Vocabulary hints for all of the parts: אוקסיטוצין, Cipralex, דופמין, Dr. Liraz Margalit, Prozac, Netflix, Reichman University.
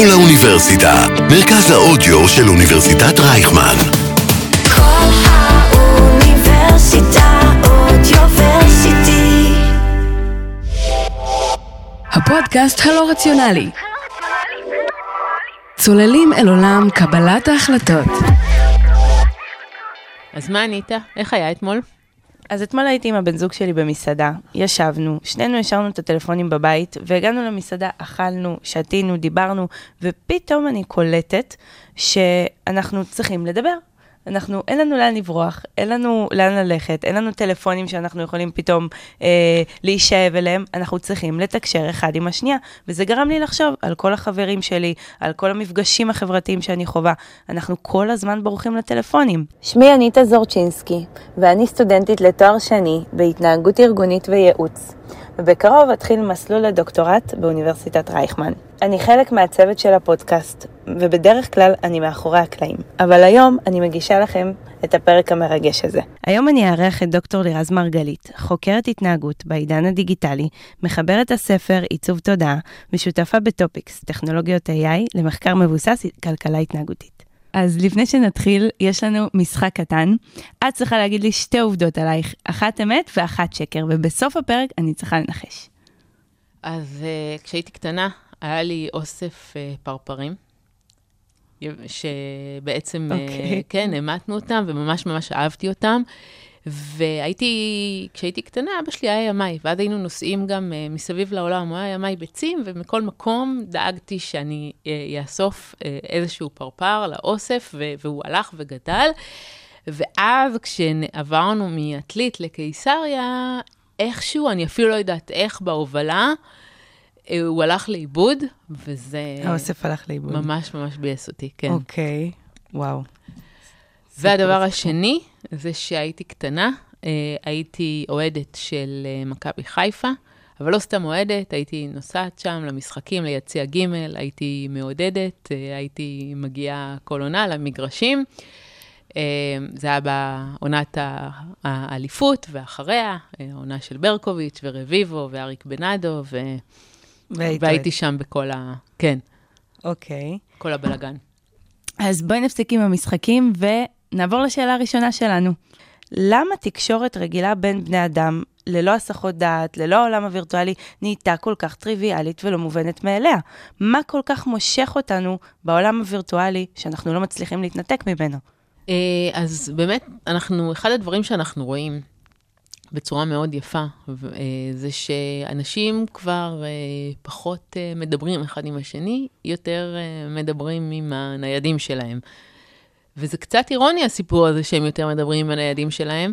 כל האוניברסיטה, מרכז האודיו של אוניברסיטת רייכמן. כל האוניברסיטה אודיוורסיטי. הפודקאסט הלא רציונלי. צוללים אל עולם קבלת ההחלטות. אז מה ענית? איך היה אתמול? אז אתמול הייתי עם הבן זוג שלי במסעדה, ישבנו, שנינו השארנו את הטלפונים בבית, והגענו למסעדה, אכלנו, שתינו, דיברנו, ופתאום אני קולטת שאנחנו צריכים לדבר. אנחנו, אין לנו לאן לברוח, אין לנו לאן ללכת, אין לנו טלפונים שאנחנו יכולים פתאום להישאב אליהם, אנחנו צריכים לתקשר אחד עם השנייה, וזה גרם לי לחשוב על כל החברים שלי, על כל המפגשים החברתיים שאני חובה, אנחנו כל הזמן בורחים לטלפונים. שמי אניטה זורצ'ינסקי, ואני סטודנטית לתואר שני בהתנהגות ארגונית וייעוץ. ובקרוב אתחיל מסלול לדוקטורט באוניברסיטת רייכמן. אני חלק מהצוות של הפודקאסט, ובדרך כלל אני מאחורי הקלעים. אבל היום אני מגישה לכם את הפרק המרגש הזה. היום אני אארח את דוקטור לירז מרגלית, חוקרת התנהגות בעידן הדיגיטלי, מחברת הספר עיצוב תודעה, ושותפה בטופיקס, טכנולוגיות AI, למחקר מבוסס כלכלה התנהגותית. אז לפני שנתחיל, יש לנו משחק קטן. את צריכה להגיד לי שתי עובדות עלייך, אחת אמת ואחת שקר, ובסוף הפרק אני צריכה לנחש. אז כשהייתי קטנה, היה לי אוסף פרפרים, שבעצם, כן, המתנו אותם, וממש ממש אהבתי אותם, והייתי, כשהייתי קטנה, אבא שלי היה ימי, ועד היינו נוסעים גם מסביב לעולם, הוא היה ימי ביצים, ומכל מקום דאגתי שאני יאסוף איזשהו פרפר לאוסף, והוא הלך וגדל, ואז כשעברנו מעתלית לקיסריה, איכשהו, אני אפילו לא יודעת איך בהובלה, הוא הלך לאיבוד, וזה... האוסף הלך לאיבוד. ממש ממש בייס אותי, כן. אוקיי, וואו. והדבר השני, זה שהייתי קטנה, הייתי אוהדת של מכבי חיפה, אבל לא סתם אוהדת, הייתי נוסעת שם למשחקים, ליציע ג', הייתי מעודדת, הייתי מגיעה כל עונה למגרשים, זה היה בעונת האליפות, ואחריה, עונה של ברקוביץ' ורביבו, ואריק בנאדו, והייתי שם בכל ה... כן. אוקיי. כל הבלגן. אז בואי נפסיק עם המשחקים, ונעבור לשאלה הראשונה שלנו. למה תקשורת רגילה בין בני אדם, ללא הסחות דעת, ללא העולם הווירטואלי, נהייתה כל כך טריוויאלית ולא מובנת מאליה? מה כל כך מושך אותנו בעולם הווירטואלי, שאנחנו לא מצליחים להתנתק ממנו? אז באמת, אחד הדברים שאנחנו רואים בצורה מאוד יפה, זה שאנשים כבר פחות מדברים אחד עם השני, יותר מדברים עם הניידים שלהם. וזה קצת אירוני הסיפור הזה שהם יותר מדברים עם הניידים שלהם,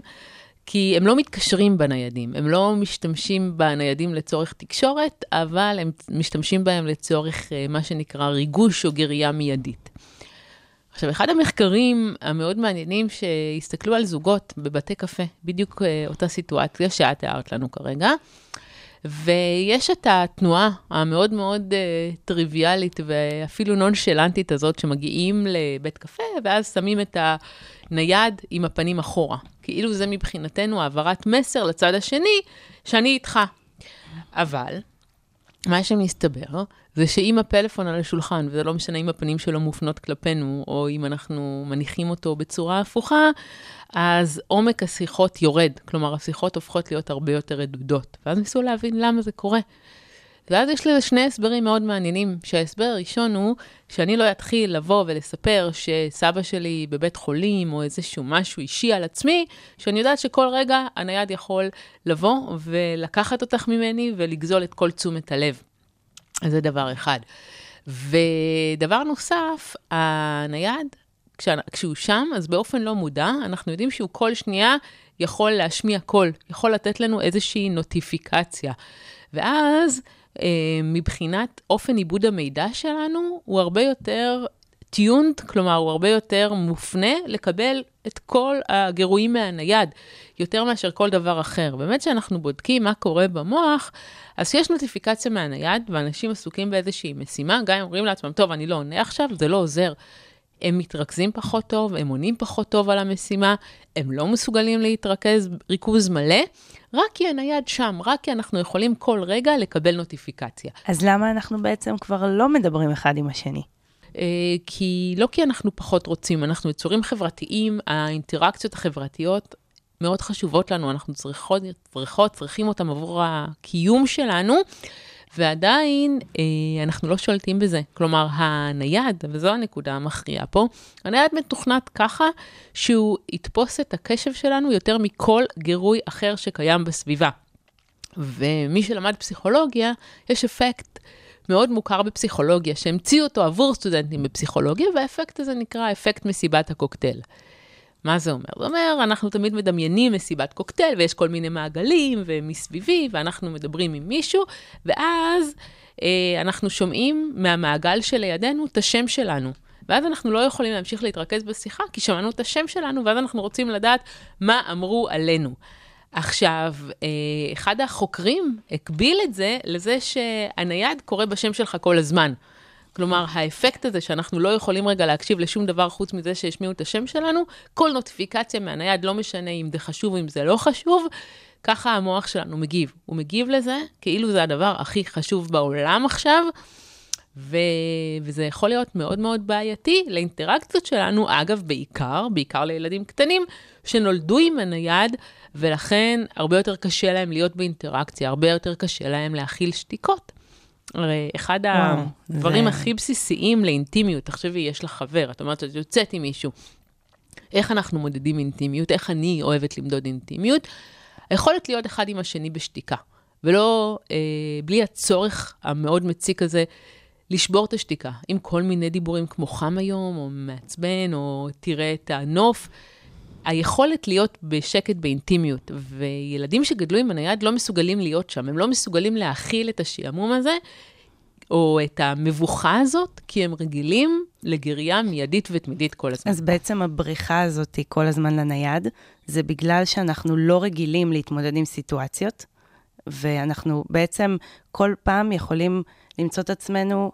כי הם לא מתקשרים בניידים, הם לא משתמשים בניידים לצורך תקשורת, אבל הם משתמשים בהם לצורך מה שנקרא ריגוש או גרייה מיידית. עכשיו, אחד המחקרים המאוד מעניינים שהסתכלו על זוגות בבתי קפה, בדיוק אותה סיטואציה שאת תיארת לנו כרגע, ויש את התנועה המאוד מאוד טריוויאלית ואפילו נונשלנטית הזאת שמגיעים לבית קפה, ואז שמים את הנייד עם הפנים אחורה. כאילו זה מבחינתנו העברת מסר לצד השני, שאני איתך. אבל... מה שמסתבר, זה שאם הפלאפון על השולחן, וזה לא משנה אם הפנים שלו מופנות כלפינו, או אם אנחנו מניחים אותו בצורה הפוכה, אז עומק השיחות יורד. כלומר, השיחות הופכות להיות הרבה יותר רדודות. ואז ניסו להבין למה זה קורה. ואז יש לזה שני הסברים מאוד מעניינים, שההסבר הראשון הוא שאני לא אתחיל לבוא ולספר שסבא שלי בבית חולים, או איזשהו משהו אישי על עצמי, שאני יודעת שכל רגע הנייד יכול לבוא ולקחת אותך ממני ולגזול את כל תשומת הלב. אז זה דבר אחד. ודבר נוסף, הנייד, כשהוא שם, אז באופן לא מודע, אנחנו יודעים שהוא כל שנייה יכול להשמיע קול, יכול לתת לנו איזושהי נוטיפיקציה. ואז... מבחינת אופן עיבוד המידע שלנו, הוא הרבה יותר טיונט, כלומר, הוא הרבה יותר מופנה לקבל את כל הגירויים מהנייד, יותר מאשר כל דבר אחר. באמת שאנחנו בודקים מה קורה במוח, אז שיש נוטיפיקציה מהנייד, ואנשים עסוקים באיזושהי משימה, גם אומרים לעצמם, טוב, אני לא עונה עכשיו, זה לא עוזר. הם מתרכזים פחות טוב, הם עונים פחות טוב על המשימה, הם לא מסוגלים להתרכז ריכוז מלא, רק כי הנייד שם, רק כי אנחנו יכולים כל רגע לקבל נוטיפיקציה. אז למה אנחנו בעצם כבר לא מדברים אחד עם השני? כי לא כי אנחנו פחות רוצים, אנחנו יצורים חברתיים, האינטראקציות החברתיות מאוד חשובות לנו, אנחנו צריכים אותם עבור הקיום שלנו, ועדיין אנחנו לא שולטים בזה. כלומר, הנייד, וזו הנקודה המכריעה פה, הנייד מתוכנת ככה שהוא יתפוס את הקשב שלנו יותר מכל גירוי אחר שקיים בסביבה. ומי שלמד פסיכולוגיה, יש אפקט מאוד מוכר בפסיכולוגיה, שהמציאו אותו עבור סטודנטים בפסיכולוגיה, והאפקט הזה נקרא אפקט מסיבת הקוקטייל. מה זה אומר? זה אומר, אנחנו תמיד מדמיינים מסיבת קוקטייל, ויש כל מיני מעגלים ומסביבי, ואנחנו מדברים עם מישהו, ואז אנחנו שומעים מהמעגל שלידינו את השם שלנו. ואז אנחנו לא יכולים להמשיך להתרכז בשיחה, כי שמענו את השם שלנו, ואז אנחנו רוצים לדעת מה אמרו עלינו. עכשיו, אחד החוקרים הקביל את זה לזה שהנייד קורא בשם שלך כל הזמן. כלומר, האפקט הזה שאנחנו לא יכולים רגע להקשיב לשום דבר חוץ מזה שהשמיעו את השם שלנו, כל נוטיפיקציה מהנייד, לא משנה אם זה חשוב או אם זה לא חשוב, ככה המוח שלנו מגיב. הוא מגיב לזה כאילו זה הדבר הכי חשוב בעולם עכשיו, וזה יכול להיות מאוד מאוד בעייתי לאינטראקציות שלנו, אגב, בעיקר לילדים קטנים שנולדו עם הנייד, ולכן הרבה יותר קשה להם להיות באינטראקציה, הרבה יותר קשה להם להכיל שתיקות. אחד הדברים הכי בסיסיים לאינטימיות, תחשבי, יש לך חבר, את אומרת, את יוצאת עם מישהו, איך אנחנו מודדים אינטימיות, איך אני אוהבת למדוד אינטימיות, יכולת להיות אחד עם השני בשתיקה, ולא, בלי הצורך המאוד מציק הזה, לשבור את השתיקה, עם כל מיני דיבורים כמו חם היום, או מעצבן, או תראה את הנוף, היכולת להיות בשקט באינטימיות, וילדים שגדלו עם הנייד לא מסוגלים להיות שם, הם לא מסוגלים להכיל את השעמום הזה, או את המבוכה הזאת, כי הם רגילים לגריה מיידית ותמידית כל הזמן. אז בעצם הבריחה הזאת כל הזמן לנייד, זה בגלל שאנחנו לא רגילים להתמודד עם סיטואציות, ואנחנו בעצם כל פעם יכולים למצוא את עצמנו,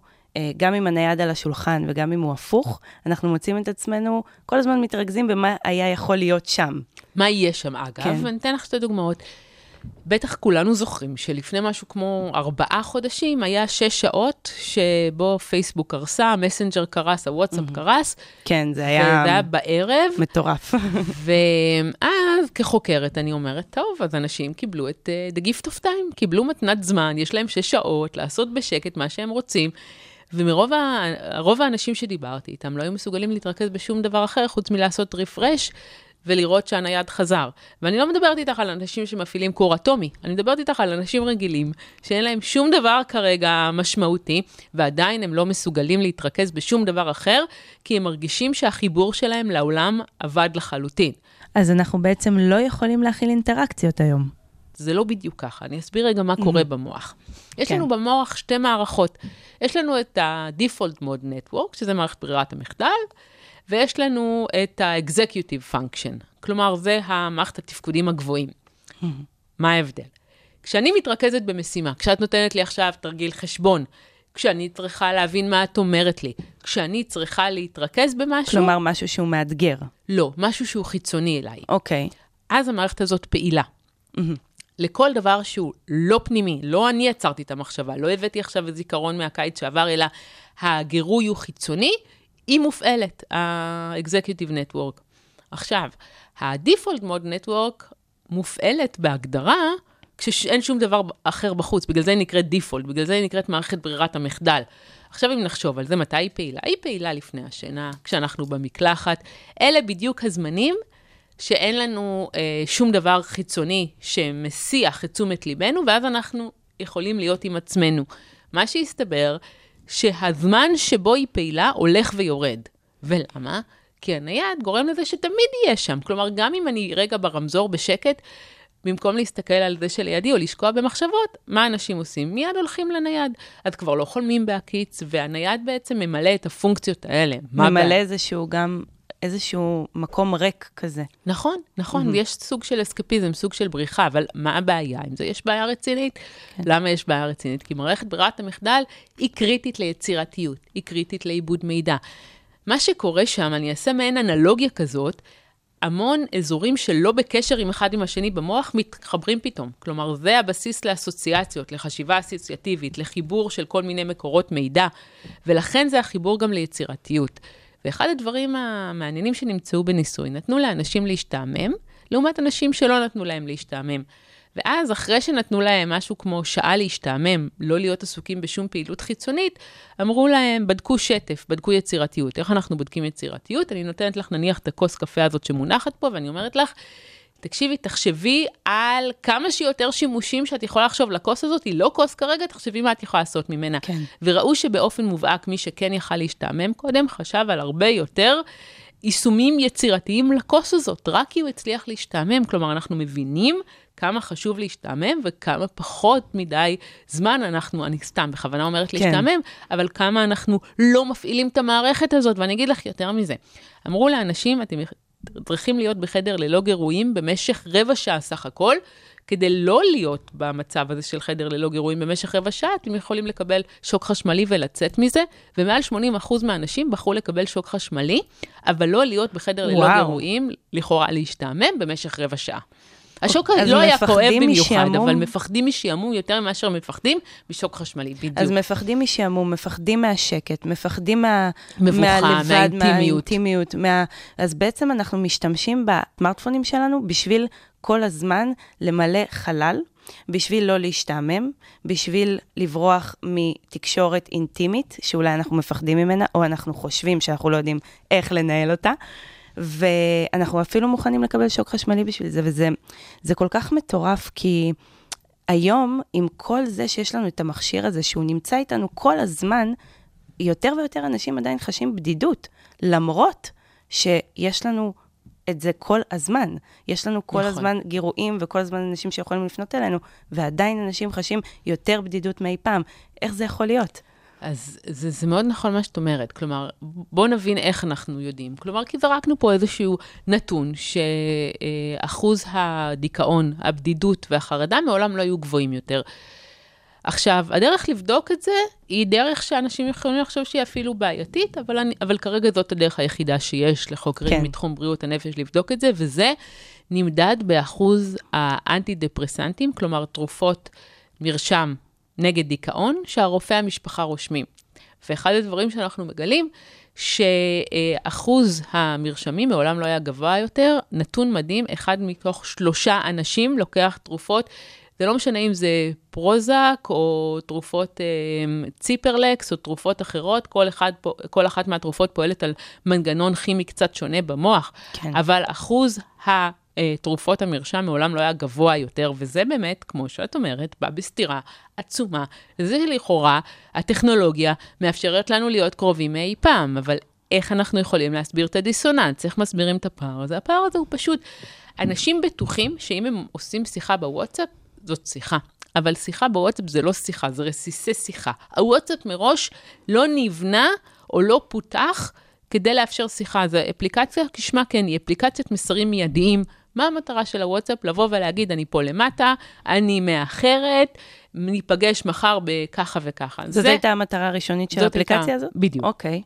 גם אם הנייד על השולחן וגם אם הוא הפוך, אנחנו מוצאים את עצמנו, כל הזמן מתרכזים במה היה יכול להיות שם. מה יהיה שם, אגב? כן. ונתן לך שתי דוגמאות. בטח כולנו זוכרים שלפני משהו כמו 4 חודשים, היה 6 שעות שבו פייסבוק קרסה, המסנג'ר קרס, הוואטסאפ קרס. כן, זה היה בערב. מטורף. ואז כחוקרת אני אומרת, טוב, אז אנשים קיבלו את the gift of time, קיבלו מתנת זמן, יש להם 6 שעות לעשות בשקט מה שהם רוצים. ומרוב רוב האנשים שדיברתי איתם לא היו מסוגלים להתרכז בשום דבר אחר, חוץ מלעשות רפרש ולראות שהנייד חזר. ואני לא מדברת איתך על אנשים שמפעילים כור אטומי, אני מדברת איתך על אנשים רגילים, שאין להם שום דבר כרגע משמעותי, ועדיין הם לא מסוגלים להתרכז בשום דבר אחר, כי הם מרגישים שהחיבור שלהם לעולם עבד לחלוטין. אז אנחנו בעצם לא יכולים להכיל אינטראקציות היום. זה לא בדיוק ככה. אני אסביר רגע מה קורה במוח. יש לנו במוח 2 מערכות. יש לנו את ה-Default Mode Network, שזה מערכת ברירת המחדל, ויש לנו את ה-Executive Function. כלומר, זה המערכת התפקודים הגבוהים. מה ההבדל? כשאני מתרכזת במשימה, כשאת נותנת לי עכשיו תרגיל חשבון, כשאני צריכה להבין מה את אומרת לי, כשאני צריכה להתרכז במשהו... כלומר, משהו שהוא מאתגר. לא, משהו שהוא חיצוני אליי. אוקיי. אז המערכת הזאת פעילה. לכל דבר שהוא לא פנימי, לא אני עצרתי את המחשבה, לא הבאתי עכשיו את זיכרון מהקיץ שעבר, אלא הגירוי הוא חיצוני, היא מופעלת, ה-Executive Network. עכשיו, ה-Default Mode Network מופעלת בהגדרה, כשאין שום דבר אחר בחוץ, בגלל זה היא נקראת Default, בגלל זה היא נקראת מערכת ברירת המחדל. עכשיו אם נחשוב על זה, מתי היא פעילה? היא פעילה לפני השינה, כשאנחנו במקלחת, אלה בדיוק הזמנים, שאין לנו שום דבר חיצוני שמסיח את תשומת ליבנו, ואז אנחנו יכולים להיות עם עצמנו. מה שהסתבר, שהזמן שבו היא פעילה הולך ויורד. ולמה? כי הנייד גורם לזה שתמיד יהיה שם. כלומר, גם אם אני רגע ברמזור בשקט, במקום להסתכל על זה שלידי או לשקוע במחשבות, מה אנשים עושים? מיד הולכים לנייד. אז כבר לא חולמים בהקיץ, והנייד בעצם ממלא את הפונקציות האלה. ממלא איזשהו גם... איזשהו מקום ריק כזה. נכון, נכון, ויש סוג של אסקפיזם, סוג של בריחה, אבל מה הבעיה? אם זה יש בעיה רצינית, למה יש בעיה רצינית? כי מערכת ברירת המחדל היא קריטית ליצירתיות, היא קריטית לאיבוד מידע. מה שקורה שם, אני אעשה מעין אנלוגיה כזאת, המון אזורים שלא בקשר עם אחד עם השני במוח מתחברים פתאום. כלומר, זה הבסיס לאסוציאציות, לחשיבה אסוציאטיבית, לחיבור של כל מיני מקורות מידע, ולכן זה החיבור גם ליצירתיות. ואחד הדברים המעניינים שנמצאו בניסוי, נתנו לאנשים להשתעמם, לעומת אנשים שלא נתנו להם להשתעמם. ואז אחרי שנתנו להם משהו כמו שעה להשתעמם, לא להיות עסוקים בשום פעילות חיצונית, אמרו להם, בדקו שטף, בדקו יצירתיות. איך אנחנו בודקים יצירתיות? אני נותנת לך נניח את הכוס קפה הזאת שמונחת פה, ואני אומרת לך, תקשיבי, תחשבי על כמה שיותר שימושים שאת יכולה לחשוב לכוס הזאת, היא לא כוס כרגע, תחשבי מה את יכולה לעשות ממנה. כן. וראו שבאופן מובהק מי שכן יכל להשתעמם קודם, חשב על הרבה יותר יישומים יצירתיים לכוס הזאת, רק כי הוא הצליח להשתעמם. כלומר, אנחנו מבינים כמה חשוב להשתעמם, וכמה פחות מדי זמן אנחנו, אני סתם בכוונה אומרת להשתעמם, אבל כמה אנחנו לא מפעילים את המערכת הזאת, ואני אגיד לך יותר מזה. אמרו לאנשים, אתם צריכים להיות בחדר ללא גירויים במשך רבע שעה סך הכל, כדי לא להיות במצב הזה של חדר ללא גירויים במשך רבע שעה, אתם יכולים לקבל שוק חשמלי ולצאת מזה, ומעל 80% מהאנשים בחרו לקבל שוק חשמלי, אבל לא להיות בחדר ללא גירויים, לכאורה להשתעמם במשך רבע שעה. השוק לא היה כואב במיוחד, אבל מפחדים משעמום יותר מאשר מפחדים משוק חשמלי, בדיוק. אז מפחדים משעמום, מפחדים מהשקט, מפחדים מהלבד, מהאינטימיות. אז בעצם אנחנו משתמשים בסמארטפונים שלנו בשביל כל הזמן למלא חלל, בשביל לא להשתעמם, בשביל לברוח מתקשורת אינטימית, שאולי אנחנו מפחדים ממנה, או אנחנו חושבים שאנחנו לא יודעים איך לנהל אותה. ואנחנו אפילו מוכנים לקבל שוק חשמלי בשביל זה, וזה כל כך מטורף, כי היום, עם כל זה שיש לנו את המכשיר הזה, שהוא נמצא איתנו כל הזמן, יותר ויותר אנשים עדיין חשים בדידות, למרות שיש לנו את זה כל הזמן. יש לנו כל הזמן גירועים, וכל הזמן אנשים שיכולים לפנות אלינו, ועדיין אנשים חשים יותר בדידות מאי פעם. איך זה יכול להיות? אז זה מאוד נכון מה שאת אומרת, כלומר, בוא נבין איך אנחנו יודעים, כלומר, כי זרקנו פה איזשהו נתון שאחוז הדיכאון, הבדידות והחרדה מעולם לא היו גבוהים יותר. עכשיו, הדרך לבדוק את זה היא דרך שאנשים יכולים לחשוב שהיא אפילו בעייתית, אבל כרגע זאת הדרך היחידה שיש לחוקרים מתחום בריאות הנפש לבדוק את זה, וזה נמדד באחוז האנטי-דפרסנטים, כלומר, תרופות מרשם, נגד דיכאון, שהרופא המשפחה רושמים. ואחד הדברים שאנחנו מגלים, שאחוז המרשמים מעולם לא היה גבוה יותר, נתון מדהים, 1 מתוך 3 אנשים לוקח תרופות, זה לא משנה אם זה פרוזק, או תרופות ציפרלקס, או תרופות אחרות, כל אחת מהתרופות פועלת על מנגנון כימי קצת שונה במוח, כן. אבל אחוז תרופות המרשם מעולם לא היה גבוה יותר, וזה באמת, כמו שאת אומרת, בא בסתירה עצומה. זה לכאורה, הטכנולוגיה מאפשרת לנו להיות קרובים מאי פעם, אבל איך אנחנו יכולים להסביר את הדיסוננס? איך מסבירים את הפער הזה? הפער הזה הוא פשוט, אנשים בטוחים שאם הם עושים שיחה בוואטסאפ, זאת שיחה. אבל שיחה בוואטסאפ זה לא שיחה, זה רסיסי שיחה. הוואטסאפ מראש לא נבנה או לא פותח כדי לאפשר שיחה. זו אפליקציה, כשמה כן, היא אפליקציית מסרים מיידיים. מה המטרה של הוואטסאפ? לבוא ולהגיד, אני פה למטה, אני מאחרת, ניפגש מחר בככה וככה. זאת הייתה המטרה הראשונית של האפליקציה הזאת? בדיוק. אוקיי.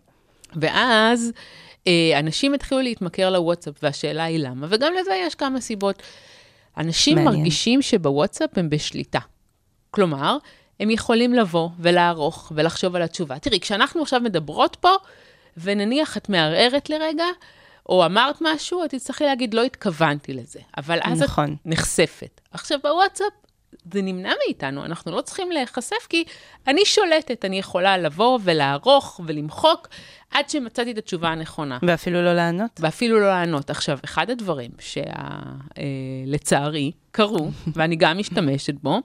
ואז אנשים התחילו להתמכר לוואטסאפ, והשאלה היא למה? וגם לזה יש כמה סיבות. אנשים מרגישים שבוואטסאפ הם בשליטה. כלומר, הם יכולים לבוא ולערוך ולחשוב על התשובה. תראי, כשאנחנו עכשיו מדברות פה, ונניח את מערערת לרגע, או אמרת משהו, את תצטרכי להגיד, לא התכוונתי לזה. אבל אז נכון. את נחשפת. עכשיו, בוואטסאפ, זה נמנע מאיתנו, אנחנו לא צריכים להיחשף, כי אני שולטת, אני יכולה לבוא ולערוך ולמחוק, עד שמצאתי את התשובה הנכונה. ואפילו לא לענות. ואפילו לא לענות. עכשיו, אחד הדברים שלצערי קרו, ואני גם משתמשת בו,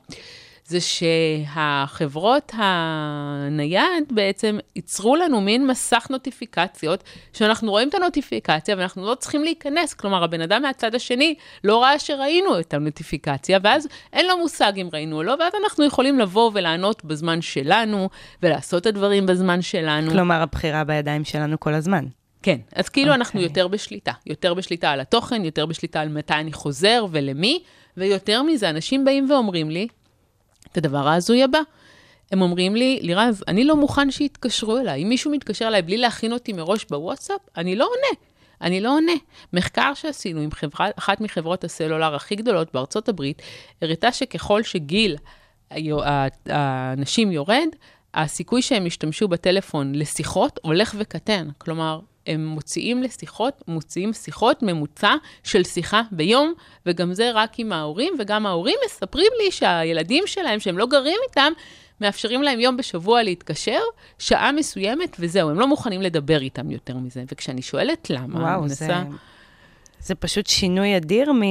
זה שהחברות הנייד בעצם ייצרו לנו מין מסך נוטיפיקציות, שאנחנו רואים את הנוטיפיקציה, ואנחנו לא צריכים להיכנס, כלומר, הבן אדם מהצד השני לא ראה שראינו את הנוטיפיקציה, ואז אין לו מושג אם ראינו או לא, ואז אנחנו יכולים לבוא ולענות בזמן שלנו, ולעשות את הדברים בזמן שלנו. כלומר, הבחירה בידיים שלנו כל הזמן. כן, אז כאילו אנחנו יותר בשליטה, יותר בשליטה על התוכן, יותר בשליטה על מתי אני חוזר ולמי, ויותר מזה, אנשים באים ואומרים לי, את הדבר הזוי הבא. הם אומרים לי, לירז, אני לא מוכן שיתקשרו אליי. אם מישהו מתקשר אליי בלי להכין אותי מראש בוואטסאפ, אני לא עונה. אני לא עונה. מחקר שעשינו עם אחת מחברות הסלולר הכי גדולות בארצות הברית, הראתה שככל שגיל האנשים יורד, הסיכוי שהם ישתמשו בטלפון לשיחות הולך וקטן. כלומר, הם מוציאים שיחות ממוצע של שיחה ביום, וגם זה רק עם ההורים, וגם ההורים מספרים לי שהילדים שלהם, שהם לא גרים איתם, מאפשרים להם יום בשבוע להתקשר, שעה מסוימת, וזהו, הם לא מוכנים לדבר איתם יותר מזה. וכשאני שואלת למה, וואו, זה פשוט שינוי אדיר מ...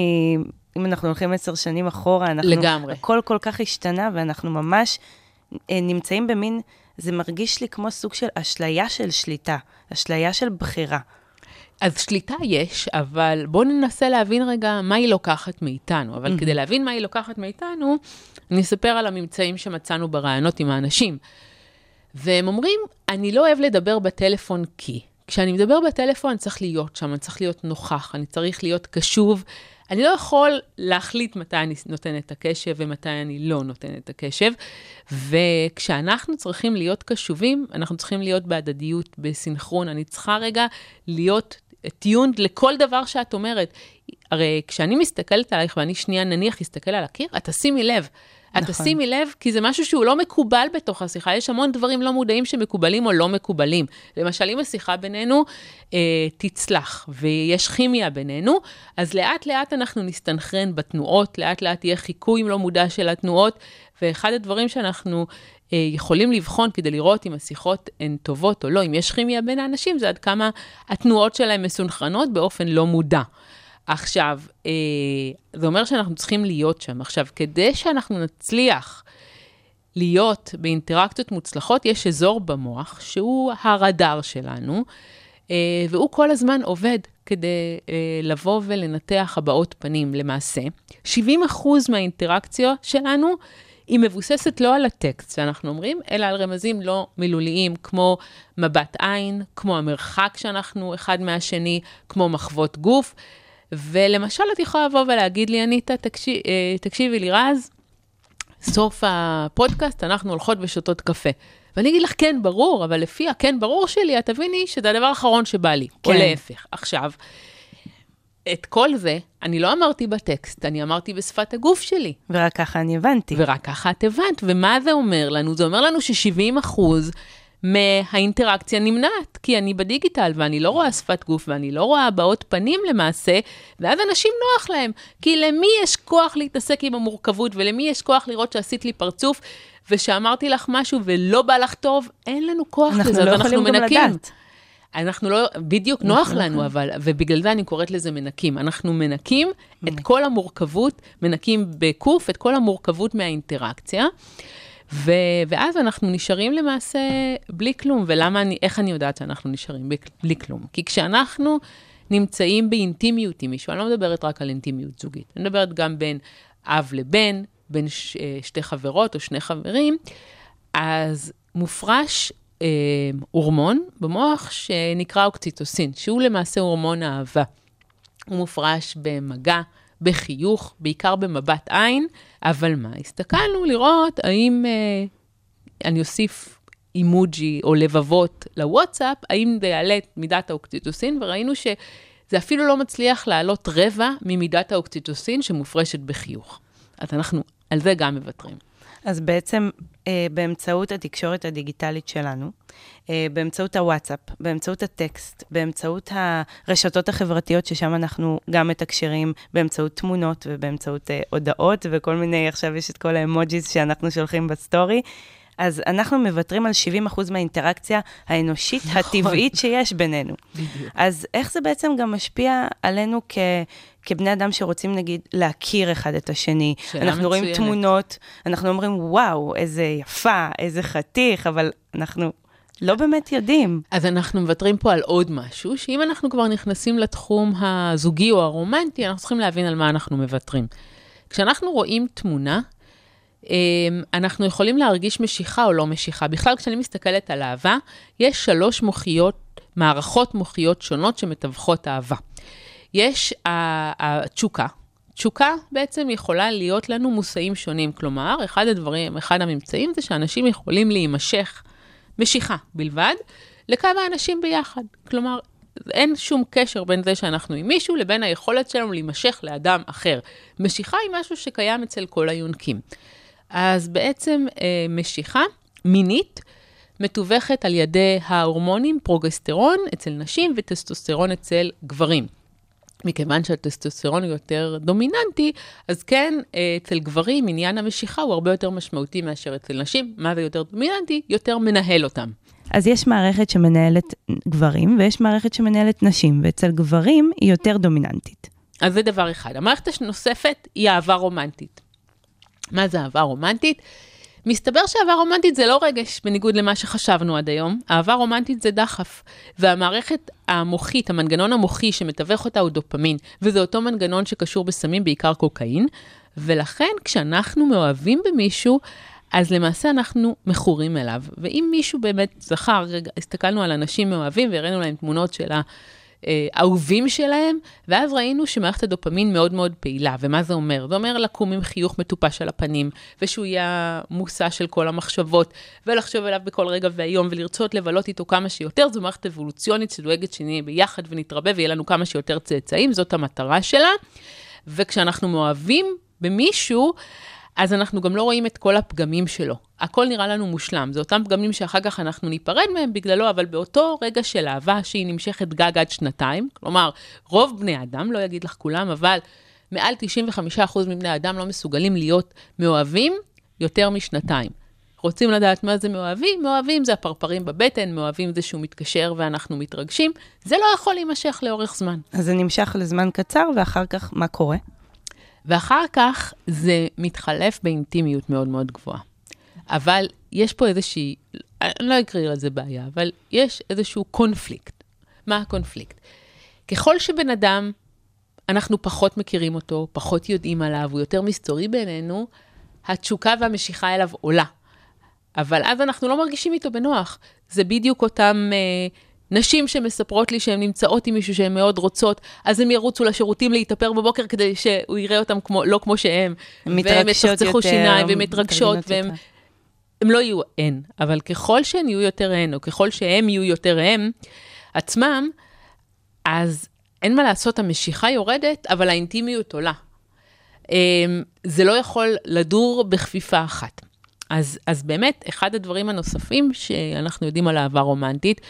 אם אנחנו הולכים 10 שנים אחורה, אנחנו... לגמרי. הכל כל כך השתנה, ואנחנו ממש נמצאים במין... זה מרגיש לי כמו סוג של אשליה של שליטה, אשליה של בחירה. אז שליטה יש, אבל בואו ננסה להבין רגע מה היא לוקחת מאיתנו. אבל כדי להבין מה היא לוקחת מאיתנו, נספר על הממצאים שמצאנו ברעיונות עם האנשים. והם אומרים, אני לא אוהב לדבר בטלפון כי. כשאני מדבר בטלפון, אני צריך להיות שם, אני צריך להיות נוכח, אני צריך להיות קשוב. אני לא יכול להחליט מתי אני נותנת את הקשב ומתי אני לא נותנת את הקשב. וכשאנחנו צריכים להיות קשובים, אנחנו צריכים להיות בהדדיות, בסינכרון. אני צריכה רגע להיות טיונד לכל דבר שאת אומרת. הרי כשאני מסתכלת עלייך, ואני שנייה נניח אסתכל על הקיר, את תשימי לב. את תשימי לב, כי זה משהו שהוא לא מקובל בתוך השיחה. יש המון דברים לא מודעים שמקובלים או לא מקובלים. למשל, אם השיחה בינינו תצלח, ויש כימיה בינינו, אז לאט לאט אנחנו נסתנחרן בתנועות, לאט לאט יהיה חיקוי לא מודע של התנועות, ואחד הדברים שאנחנו יכולים לבחון כדי לראות אם השיחות הן טובות או לא, אם יש כימיה בין האנשים, זה עד כמה התנועות שלהם מסונכרנות באופן לא מודע. עכשיו, זה אומר שאנחנו צריכים להיות שם. עכשיו, כדי שאנחנו נצליח להיות באינטראקציות מוצלחות, יש אזור במוח שהוא הרדאר שלנו, והוא כל הזמן עובד כדי לבוא ולנתח הבעות פנים למעשה. 70% מהאינטראקציה שלנו היא מבוססת לא על הטקסט שאנחנו אומרים, אלא על רמזים לא מילוליים, כמו מבט עין, כמו המרחק שאנחנו אחד מהשני, כמו מחוות גוף, ולמשל, את יכולה לבוא ולהגיד לי, אניטה, תקשיבי לי רז, סוף הפודקאסט, אנחנו הולכות ושותות קפה. ואני אגיד לך, כן, ברור, אבל לפי הכן ברור שלי, את תביני שזה הדבר האחרון שבא לי, כן. או להפך. עכשיו, את כל זה, אני לא אמרתי בטקסט, אני אמרתי בשפת הגוף שלי. ורק ככה אני הבנתי. ורק ככה את הבנת. ומה זה אומר לנו? זה אומר לנו ש70% מהאינטראקציה נמנעת, כי אני בדיגיטל ואני לא רואה שפת גוף ואני לא רואה הבעות פנים למעשה, ואז אנשים נוח להם, כי למי יש כוח להתעסק עם המורכבות, ולמי יש כוח לראות שעשית לי פרצוף, ושאמרתי לך משהו ולא בא לך טוב, אין לנו כוח לזה, לא אנחנו מנקים. אנחנו לא, בדיוק נוח לנו, אבל, ובגלל זה אני קוראת לזה מנקים. אנחנו מנקים את כל המורכבות, מנקים בקוף, את כל המורכבות מהאינטראקציה, ואז אנחנו נשארים למעשה בלי כלום, ולמה איך אני יודעת שאנחנו נשארים בלי כלום? כי כשאנחנו נמצאים באינטימיות עם מישהו, אני לא מדברת רק על אינטימיות זוגית, אני מדברת גם בין אב לבן, בין שתי חברות או שני חברים, אז מופרש הורמון במוח שנקרא אוקסיטוצין, שהוא למעשה הורמון האהבה. הוא מופרש במגע, בחיוך, בעיקר במבט עין, אבל מה? הסתכלנו לראות האם אני אוסיף אימוג'י או לבבות לוואטסאפ, האם זה יעלה את מידת האוקסיטוצין, וראינו שזה אפילו לא מצליח לעלות רבע ממידת האוקסיטוצין שמופרשת בחיוך. אז אנחנו על זה גם מבטרים. אז בעצם באמצעות התקשורת הדיגיטלית שלנו, באמצעות הוואטסאפ, באמצעות הטקסט, באמצעות הרשתות החברתיות ששם אנחנו גם מתקשרים, באמצעות תמונות ובאמצעות הודעות וכל מיני, עכשיו יש את כל האמוג'יז שאנחנו שולחים בסטורי, אז אנחנו מוותרים על 70% מהאינטראקציה האנושית הטבעית שיש בינינו. אז איך זה בעצם גם משפיע עלינו כבני אדם שרוצים, נגיד, להכיר אחד את השני? אנחנו רואים תמונות, אנחנו אומרים, וואו, איזה יפה, איזה חתיך, אבל אנחנו לא באמת יודעים. אז אנחנו מוותרים פה על עוד משהו, שאם אנחנו כבר נכנסים לתחום הזוגי או הרומנטי, אנחנו צריכים להבין על מה אנחנו מוותרים. כשאנחנו רואים תמונה, אנחנו יכולים להרגיש משיכה או לא משיכה. בכלל, כשאני מסתכלת על אהבה, יש 3 מערכות מוחיות שונות שמתווכות אהבה. יש התשוקה, תשוקה בעצם יכולה להיות לנו מושאים שונים, כלומר, אחד הממצאים זה שאנשים יכולים להימשך משיכה בלבד, לכמה אנשים ביחד. כלומר, אין שום קשר בין זה שאנחנו עם מישהו לבין היכולת שלנו להימשך לאדם אחר. משיכה היא משהו שקיים אצל כל היונקים. אז בעצם משיכה מינית מתווכת על ידי ההורמונים פרוגסטרון אצל נשים וטסטוסטרון אצל גברים. מכיוון שהטסטוסטרון יותר דומיננטי, אז כן, אצל גברים עניין המשיכה הוא הרבה יותר משמעותי מאשר אצל נשים. מה זה יותר דומיננטי? יותר מנהל אותם. אז יש מערכת שמנהלת גברים, ויש מערכת שמנהלת נשים, ואצל גברים היא יותר דומיננטית. אז זה דבר אחד. המערכת שנוספת היא אהבה רומנטית. מה זה אהבה רומנטית? מסתבר שאהבה רומנטית זה לא רגש, בניגוד למה שחשבנו עד היום. אהבה רומנטית זה דחף, והמערכת המוחית, המנגנון המוחי שמתווך אותה הוא דופמין, וזה אותו מנגנון שקשור בסמים, בעיקר קוקאין, ולכן כשאנחנו מאוהבים במישהו, אז למעשה אנחנו מכורים אליו. ואם מישהו באמת זכר, רגע, הסתכלנו על אנשים מאוהבים, והראינו להם תמונות של האהובים שלהם, ואז ראינו שמערכת הדופמין מאוד מאוד פעילה. ומה זה אומר? זה אומר לקום עם חיוך מטופש על הפנים, ושהוא יהיה מושא של כל המחשבות, ולחשוב אליו בכל רגע והיום, ולרצות לבלות איתו כמה שיותר. זו מערכת אבולוציונית שדואגת שנהיה ביחד ונתרבה, ויהיה לנו כמה שיותר צאצאים. זאת המטרה שלה. וכשאנחנו מאוהבים במישהו, אז אנחנו גם לא רואים את כל הפגמים שלו. הכל נראה לנו מושלם. זה אותם פגמים שאחר כך אנחנו ניפרד מהם בגללו, אבל באותו רגע של אהבה שהיא נמשכת גג עד שנתיים, כלומר, רוב בני אדם, לא יגיד לך כולם, אבל מעל 95% מבני אדם לא מסוגלים להיות מאוהבים יותר משנתיים. רוצים לדעת מה זה מאוהבים? מאוהבים זה הפרפרים בבטן, מאוהבים זה שהוא מתקשר ואנחנו מתרגשים. זה לא יכול להימשך לאורך זמן. אז זה נמשך לזמן קצר, ואחר כך מה קורה? ואחר כך זה מתחלף באינטימיות מאוד מאוד גבוהה. אבל יש פה איזושהי, אני לא אקריא לזה בעיה, אבל יש איזשהו קונפליקט. מה הקונפליקט? ככל שבן אדם, אנחנו פחות מכירים אותו, פחות יודעים עליו, הוא יותר מסתורי בינינו, התשוקה והמשיכה אליו עולה. אבל אז אנחנו לא מרגישים איתו בנוח. זה בדיוק אותם נשים שמספרות לי שהן נמצאות עם מישהו שהן מאוד רוצות, אז הן ירוצו לשירותים להתאפר בבוקר כדי שהוא יראה אותם כמו, לא כמו שהן. והן יצחצחו שיניים והן מתרגשות והן לא יהיו הן. אבל ככל שהן יהיו יותר הן, או ככל שהן יהיו יותר הן עצמם, אז אין מה לעשות, המשיכה יורדת, אבל האינטימיות עולה. זה לא יכול לדור בכפיפה אחת. אז באמת, אחד הדברים הנוספים שאנחנו יודעים על אהבה רומנטית,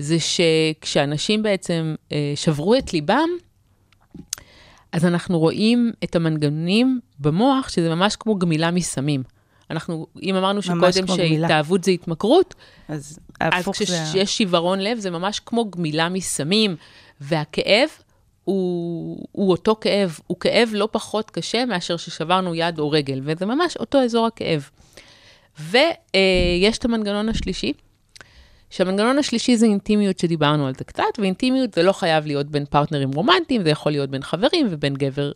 זה שכשאנשים בעצם שברו את ליבם, אז אנחנו רואים את המנגנונים במוח, שזה ממש כמו גמילה מסמים. אנחנו, אם אמרנו שקודם שהתאהבות זה התמכרות, אז כשיש שיוורון לב, זה ממש כמו גמילה מסמים, והכאב הוא אותו כאב, הוא כאב לא פחות קשה מאשר ששברנו יד או רגל, וזה ממש אותו אזור הכאב. ויש את המנגנון השלישי, שהמנגנון השלישי זה אינטימיות שדיברנו על זה קצת, ואינטימיות זה לא חייב להיות בין פרטנרים רומנטיים, זה יכול להיות בין חברים ובין גבר,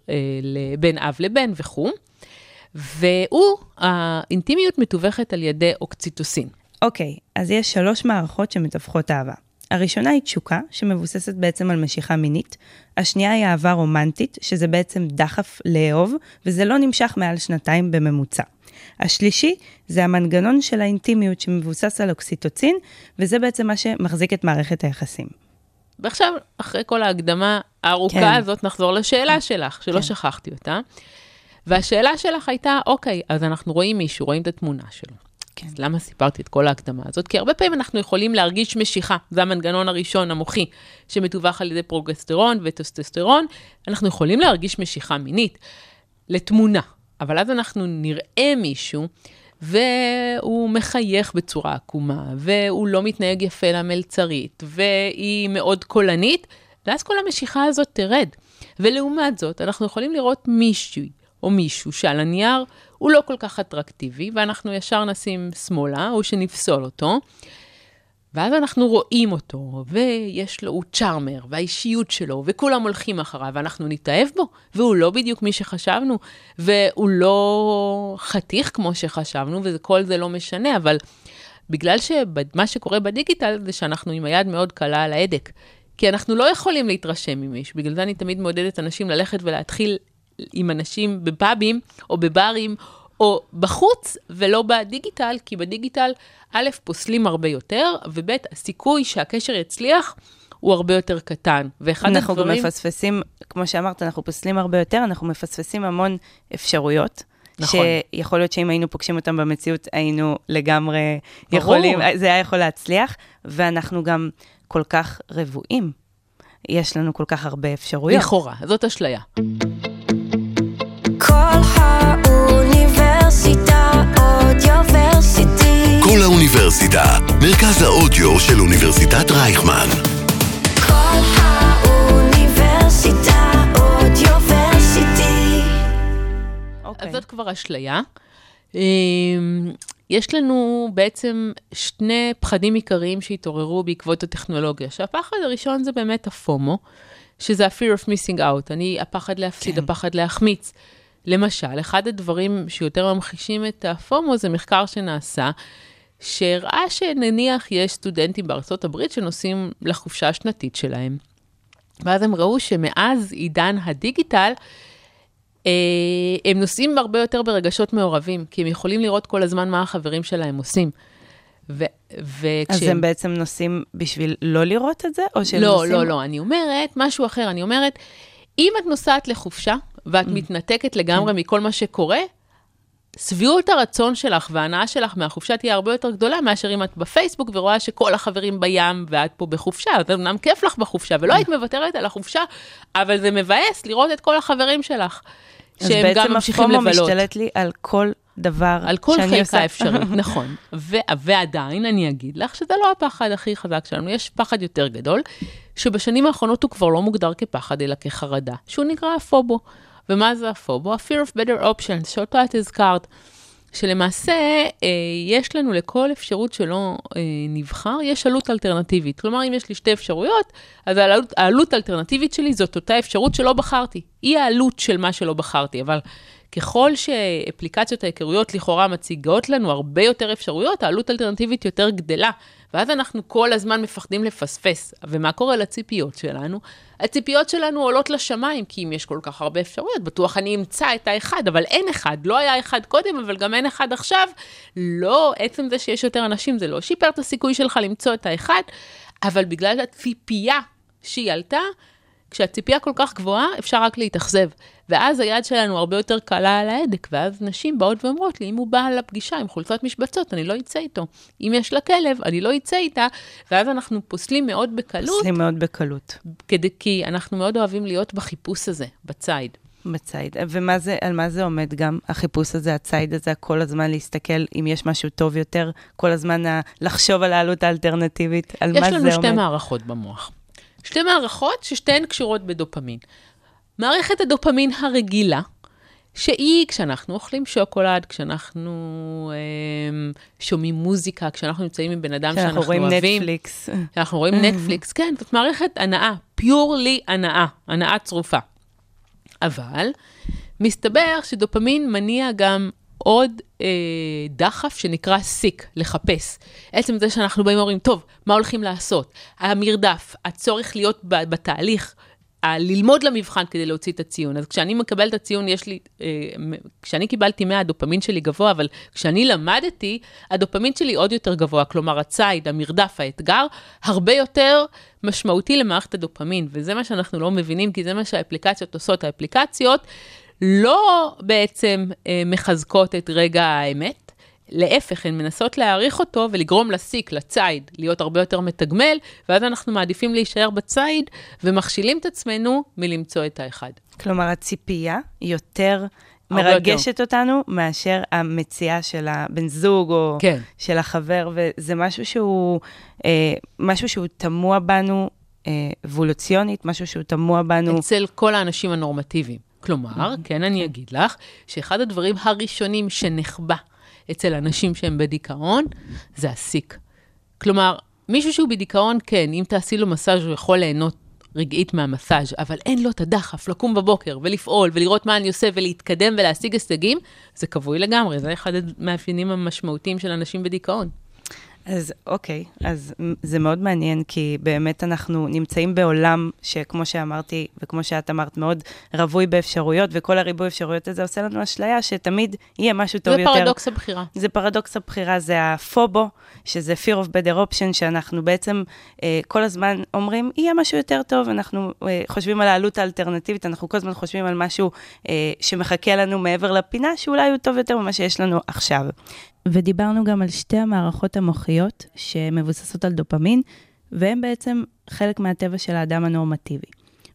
בין אב לבן וכו'. והוא, האינטימיות מתווכת על ידי אוקסיטוצין. אוקיי, אז יש 3 מערכות שמתווכות אהבה. הראשונה היא תשוקה, שמבוססת בעצם על משיכה מינית. השנייה היא אהבה רומנטית, שזה בעצם דחף לאהוב, וזה לא נמשך מעל 2 בממוצע. השלישי זה המנגנון של האינטימיות שמבוסס על אוקסיטוצין, וזה בעצם מה שמחזיק את מערכת היחסים. ועכשיו, אחרי כל ההקדמה הארוכה כן. הזאת, נחזור לשאלה שלך, שלא כן. שכחתי אותה. והשאלה שלך הייתה, אוקיי, אז אנחנו רואים מישהו, רואים את התמונה שלו. כן. אז למה סיפרתי את כל ההקדמה הזאת? כי הרבה פעמים אנחנו יכולים להרגיש משיכה, זה המנגנון הראשון, המוחי, שמתווך על ידי פרוגסטרון וטסטוסטרון. אנחנו יכולים להרגיש משיכה מינית לתמונה. אבל אז אנחנו נראה מישהו, והוא מחייך בצורה עקומה, והוא לא מתנהג יפה למלצרית, והיא מאוד קולנית, ואז כל המשיכה הזאת תרד. ולעומת זאת, אנחנו יכולים לראות מישהו או מישהו שעל הנייר הוא לא כל כך אטרקטיבי, ואנחנו ישר נשים שמאלה, או שנפסול אותו, ואז אנחנו רואים אותו, ויש לו, הוא צ'ארמר, והאישיות שלו, וכולם הולכים אחריו, ואנחנו נתאהב בו, והוא לא בדיוק מי שחשבנו, והוא לא חתיך כמו שחשבנו, וכל זה לא משנה, אבל בגלל שמה שקורה בדיגיטל, זה שאנחנו עם היד מאוד קלה על ההדק, כי אנחנו לא יכולים להתרשם ממישהו, בגלל זה אני תמיד מעודדת אנשים ללכת ולהתחיל עם אנשים בפאבים או בברים או בחוץ ולא בדיגיטל, כי בדיגיטל א' פוסלים הרבה יותר, וב' הסיכוי שהקשר יצליח הוא הרבה יותר קטן. אנחנו גם מפספסים, כמו שאמרת, אנחנו פוסלים הרבה יותר, אנחנו מפספסים המון אפשרויות. נכון. שיכול להיות שאם היינו פוגשים אותם במציאות, היינו לגמרי יכולים, זה היה יכול להצליח, ואנחנו גם כל כך רבועים. יש לנו כל כך הרבה אפשרויות. לכאורה, זאת אשליה. כל האוניברסיטה, אודיוורסיטי. כל האוניברסיטה, מרכז האודיו של אוניברסיטת רייכמן. כל האוניברסיטה, אודיוורסיטי. אוקיי. אז זאת כבר אשליה. יש לנו בעצם שני פחדים עיקריים שהתעוררו בעקבות הטכנולוגיה, שהפחד הראשון זה באמת הפומו, שזה ה-fear of missing out, הפחד להפסיד, כן. הפחד להחמיץ. למשל, אחד הדברים שיותר ממחישים את הפומו זה מחקר שנעשה, שהראה שנניח יש סטודנטים בארצות הברית שנוסעים לחופשה השנתית שלהם. ואז הם ראו שמאז עידן הדיגיטל, הם נוסעים הרבה יותר ברגשות מעורבים, כי הם יכולים לראות כל הזמן מה החברים שלהם עושים. אז הם בעצם נוסעים בשביל לא לראות את זה? לא, לא, לא, אני אומרת משהו אחר, אני אומרת, אם את נוסעת לחופשה, ואת מתנתקת לגמרי מכל מה שקורה, סבירות הרצון שלך וההנאה שלך מהחופשה תהיה הרבה יותר גדולה, מאשר אם את בפייסבוק ורואה שכל החברים בים ואת פה בחופשה, אז אמנם כיף לך בחופשה, ולא היית מוותרת על החופשה, אבל זה מבאס לראות את כל החברים שלך. אז בעצם הפומו משתלט לי על כל דבר שאני עושה. על כל חלק האפשרי, נכון. ועדיין אני אגיד לך שזה לא הפחד הכי חזק שלנו, יש פחד יותר גדול, שבשנים האחרונות הוא כבר לא מוגדר כפחד, אלא כחרדה, שהוא נקרא הפובו. ומה זה הפובו? ה-fear of better options, שאותו את הזכרת, שלמעשה יש לנו לכל אפשרות שלא נבחר, יש עלות אלטרנטיבית. כלומר, אם יש לי שתי אפשרויות, אז העלות האלטרנטיבית שלי זאת אותה אפשרות שלא בחרתי. היא העלות של מה שלא בחרתי, אבל ככל שאפליקציות ההיכרויות לכאורה מציגות לנו הרבה יותר אפשרויות, העלות אלטרנטיבית יותר גדלה, ואז אנחנו כל הזמן מפחדים לפספס. ומה קורה לציפיות שלנו? הציפיות שלנו עולות לשמיים, כי אם יש כל כך הרבה אפשרויות, בטוח אני אמצא את האחד, אבל אין אחד, לא היה אחד קודם, אבל גם אין אחד עכשיו. לא, עצם זה שיש יותר אנשים, זה לא שיפר את הסיכוי שלך למצוא את האחד, אבל בגלל הציפייה שהיא עלתה, כשהציפייה כל כך גבוהה, אפשר רק להתאכזב. ואז היד שלנו הרבה יותר קלה על ההדק, ואז נשים באות ואומרות לי, אם הוא בא לפגישה עם חולצות משבצות, אני לא יצא איתו. אם יש לה כלב, אני לא יצא איתה, ואז אנחנו פוסלים מאוד בקלות. פוסלים מאוד בקלות. כי אנחנו מאוד אוהבים להיות בחיפוש הזה, בצייד. בצייד. ומה זה, על מה זה עומד גם? החיפוש הזה, הצייד הזה, כל הזמן להסתכל אם יש משהו טוב יותר, כל הזמן לחשוב על העלות האלטרנטיבית, על מה זה עומד? יש לנו שתי מערכות במוח. שתי מערכות ששתיהן קשורות בדופמין. מערכת הדופמין הרגילה, שהיא כשאנחנו אוכלים שוקולד, כשאנחנו שומעים מוזיקה, כשאנחנו נמצאים עם בן אדם שאנחנו אוהבים. כשאנחנו רואים נטפליקס. כשאנחנו רואים נטפליקס, כן. זאת מערכת הנאה, פיורלי הנאה, הנאה צרופה. אבל מסתבר שדופמין מניע גם עוד דחף שנקרא סיק, לחפש. עצם זה שאנחנו באים ואומרים, טוב, מה הולכים לעשות? המרדף, הצורך להיות בתהליך, ללמוד למבחן כדי להוציא את הציון. אז כשאני מקבל את הציון, יש לי, כשאני קיבלתי 100, הדופמין שלי גבוה, אבל כשאני למדתי, הדופמין שלי עוד יותר גבוה, כלומר הצייד, המרדף, האתגר, הרבה יותר משמעותי למערכת הדופמין, וזה מה שאנחנו לא מבינים, כי זה מה שהאפליקציות עושות, האפליקציות, לא בעצם מחזקות את רגע האמת, להפך, הן מנסות להעריך אותו ולגרום לסיק, לצייד, להיות הרבה יותר מתגמל, ואז אנחנו מעדיפים להישאר בצייד, ומכשילים את עצמנו מלמצוא את האחד. כלומר, הציפייה יותר מרגשת יותר. אותנו, מאשר המציאה של הבן זוג, או כן. של החבר, וזה משהו שהוא תמוע בנו אבולוציונית, משהו שהוא תמוע בנו אצל כל האנשים הנורמטיביים. כלומר, כן, אני אגיד לך, שאחד הדברים הראשונים שנחבא אצל אנשים שהם בדיכאון, זה הסיק. כלומר, מישהו שהוא בדיכאון, כן, אם תעשי לו מסאז' הוא יכול ליהנות רגעית מהמסאז', אבל אין לו את הדחף לקום בבוקר ולפעול ולראות מה אני עושה ולהתקדם ולהשיג הישגים, זה קבוי לגמרי, זה אחד המאפיינים המשמעותיים של אנשים בדיכאון. אז אוקיי, אז זה מאוד מעניין, כי באמת אנחנו נמצאים בעולם שכמו שאמרתי, וכמו שאת אמרת, מאוד רווי באפשרויות, וכל הריבוי אפשרויות הזה עושה לנו אשליה, שתמיד יהיה משהו טוב יותר. זה פרדוקס הבחירה. זה פרדוקס הבחירה, זה הפובו, שזה fear of better option, שאנחנו בעצם כל הזמן אומרים, יהיה משהו יותר טוב, אנחנו חושבים על העלות האלטרנטיבית, אנחנו כל הזמן חושבים על משהו שמחכה לנו מעבר לפינה, שאולי הוא טוב יותר ממה שיש לנו עכשיו. ודיברנו גם על שתי המערכות המוחיות שמבוססות על דופמין, והן בעצם חלק מהטבע של האדם הנורמטיבי.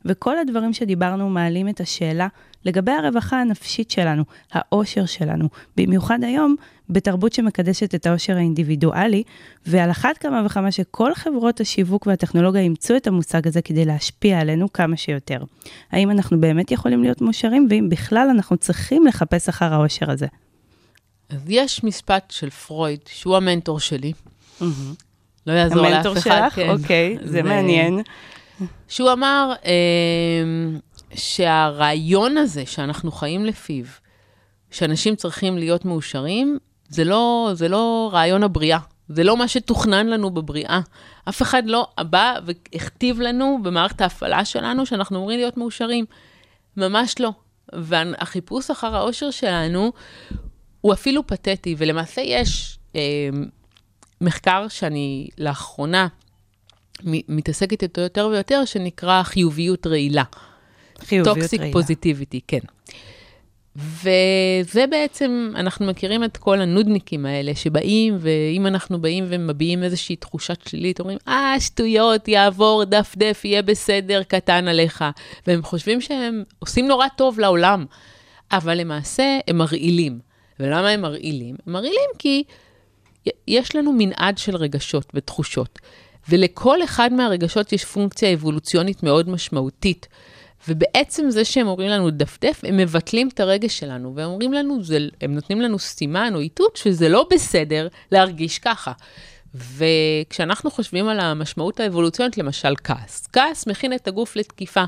וכל הדברים שדיברנו מעלים את השאלה לגבי הרווחה הנפשית שלנו, האושר שלנו, במיוחד היום בתרבות שמקדשת את האושר האינדיבידואלי, ועל אחת כמה וכמה שכל חברות השיווק והטכנולוגיה ימצאו את המושג הזה כדי להשפיע עלינו כמה שיותר. האם אנחנו באמת יכולים להיות מאושרים, ואם בכלל אנחנו צריכים לחפש אחר האושר הזה? אז יש משפט של פרויד, שהוא המנטור שלי. לא יעזור לאף אחד. המנטור שלך? אוקיי, זה מעניין. שהוא אמר שהרעיון הזה שאנחנו חיים לפיו, שאנשים צריכים להיות מאושרים, זה לא רעיון הבריאה. זה לא מה שתוכנן לנו בבריאה. אף אחד לא בא והכתיב לנו במערכת ההפעלה שלנו, שאנחנו אומרים להיות מאושרים. ממש לא. והחיפוש אחר האושר שלנו, הוא אפילו פתטי, ולמעשה יש מחקר שאני לאחרונה מתעסקת איתו יותר ויותר, שנקרא חיוביות רעילה. חיוביות רעילה. טוקסיק פוזיטיביטי, כן. וזה בעצם, אנחנו מכירים את כל הנודניקים האלה שבאים, ואם אנחנו באים ומביאים איזושהי תחושת שלילית, אומרים, שטויות, יעבור, דף, יהיה בסדר, קטן עליך. והם חושבים שהם עושים נורא טוב לעולם, אבל למעשה הם מרעילים. ולמה הם מרעילים? הם מרעילים כי יש לנו מנעד של רגשות ותחושות, ולכל אחד מהרגשות יש פונקציה אבולוציונית מאוד משמעותית, ובעצם זה שהם אומרים לנו דפדף, הם מבטלים את הרגש שלנו, והם אומרים לנו, הם נותנים לנו סימן או עיתות, שזה לא בסדר להרגיש ככה. וכשאנחנו חושבים על המשמעות האבולוציונית, למשל כעס. כעס מכין את הגוף לתקיפה.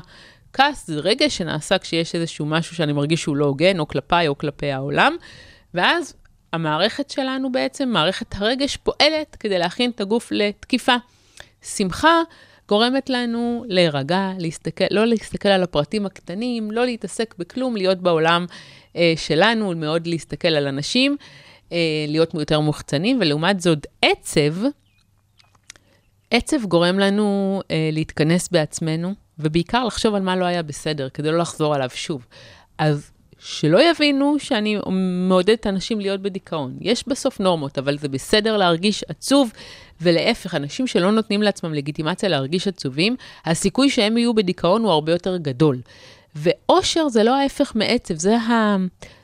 כעס זה רגש שנעשה כשיש איזשהו משהו שאני מרגיש שהוא לא הוגן, או כלפיי או כלפי העולם, ואז המערכת שלנו בעצם, מערכת הרגש פועלת כדי להכין את הגוף לתקיפה. שמחה גורמת לנו להירגע, לא להסתכל על הפרטים הקטנים, לא להתעסק בכלום, להיות בעולם שלנו, מאוד להסתכל על אנשים, להיות יותר מוחצנים, ולעומת זאת עצב גורם לנו להתכנס בעצמנו, ובעיקר לחשוב על מה לא היה בסדר, כדי לא לחזור עליו שוב. אז שלא יבינו שאני מעודדת אנשים להיות בדיכאון. יש בסוף נורמות, אבל זה בסדר להרגיש עצוב, ולהפך, אנשים שלא נותנים לעצמם לגיטימציה להרגיש עצובים, הסיכוי שהם יהיו בדיכאון הוא הרבה יותר גדול. ואושר זה לא ההפך מעצב,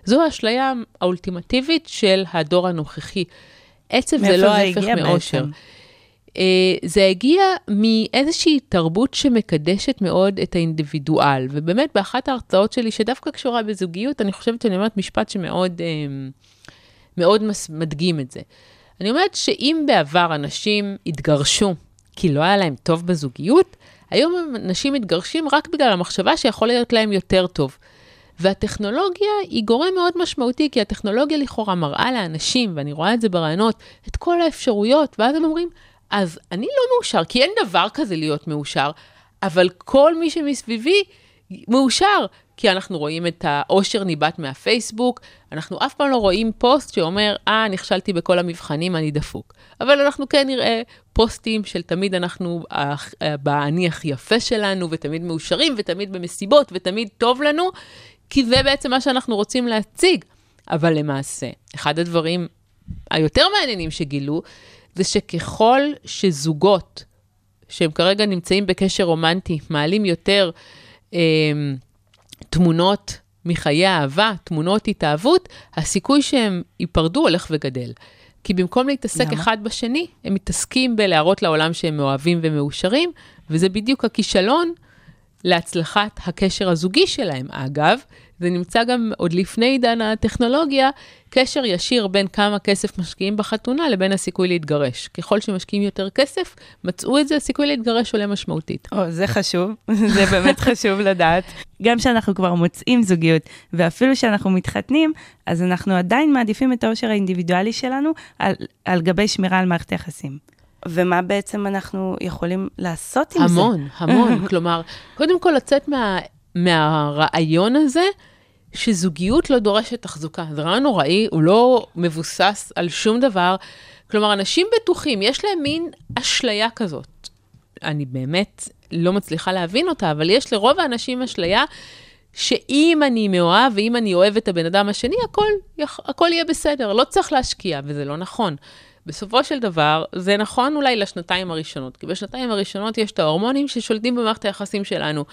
זו האשליה האולטימטיבית של הדור הנוכחי. עצב זה לא ההפך מאושר. זה הגיע מאיזושהי תרבות שמקדשת מאוד את האינדיבידואל, ובאמת באחת ההרצאות שלי, שדווקא קשורה בזוגיות, אני חושבת שאני אומרת משפט שמאוד מאוד מדגים את זה. אני אומרת שאם בעבר אנשים התגרשו, כי לא היה להם טוב בזוגיות, היום אנשים מתגרשים רק בגלל המחשבה שיכול להיות להם יותר טוב. והטכנולוגיה היא גורם מאוד משמעותי, כי הטכנולוגיה לכאורה מראה לאנשים, ואני רואה את זה ברעיונות, את כל האפשרויות, ואז הם אומרים, אז אני לא מאושר, כי אין דבר כזה להיות מאושר, אבל כל מי שמסביבי מאושר, כי אנחנו רואים את האושר ניבט מהפייסבוק, אנחנו אף פעם לא רואים פוסט שאומר, נכשלתי בכל המבחנים, אני דפוק. אבל אנחנו כן נראה פוסטים של תמיד אנחנו בעני הכי יפה שלנו, ותמיד מאושרים, ותמיד במסיבות, ותמיד טוב לנו, כי זה בעצם מה שאנחנו רוצים להציג. אבל למעשה, אחד הדברים היותר מעניינים שגילו, זה שככל שזוגות, שהם כרגע נמצאים בקשר רומנטי, מעלים יותר תמונות מחיי אהבה, תמונות התאהבות, הסיכוי שהם ייפרדו הולך וגדל. כי במקום להתעסק אחד בשני, הם מתעסקים בלהראות לעולם שהם אוהבים ומאושרים, וזה בדיוק הכישלון להצלחת הקשר הזוגי שלהם. אגב, זה נמצא גם עוד לפני עידן הטכנולוגיה, קשר ישיר בין כמה כסף משקיעים בחתונה לבין הסיכוי להתגרש. ככל שמשקיעים יותר כסף, מצאו את זה, הסיכוי להתגרש עולה משמעותית. זה חשוב, זה באמת חשוב לדעת. גם שאנחנו כבר מוצאים זוגיות, ואפילו שאנחנו מתחתנים, אז אנחנו עדיין מעדיפים את האושר האינדיבידואלי שלנו על גבי שמירה על מערכת יחסים. ומה בעצם אנחנו יכולים לעשות עם המון, זה? המון, המון. כלומר, קודם כל לצאת מהרעיון הזה, שזוגיות לא דורשת תחזוקה. זה רעיון נוראי, הוא לא מבוסס על שום דבר. כלומר, אנשים בטוחים, יש להם מין אשליה כזאת. אני באמת לא מצליחה להבין אותה, אבל יש לרוב האנשים אשליה, שאם אני מאוהב, ואם אני אוהב את הבן אדם השני, הכל יהיה בסדר, לא צריך להשקיע, וזה לא נכון. בסופו של דבר, זה נכון אולי לשנתיים הראשונות, כי בשנתיים הראשונות יש את ההורמונים ששולטים במערכת היחסים שלנו.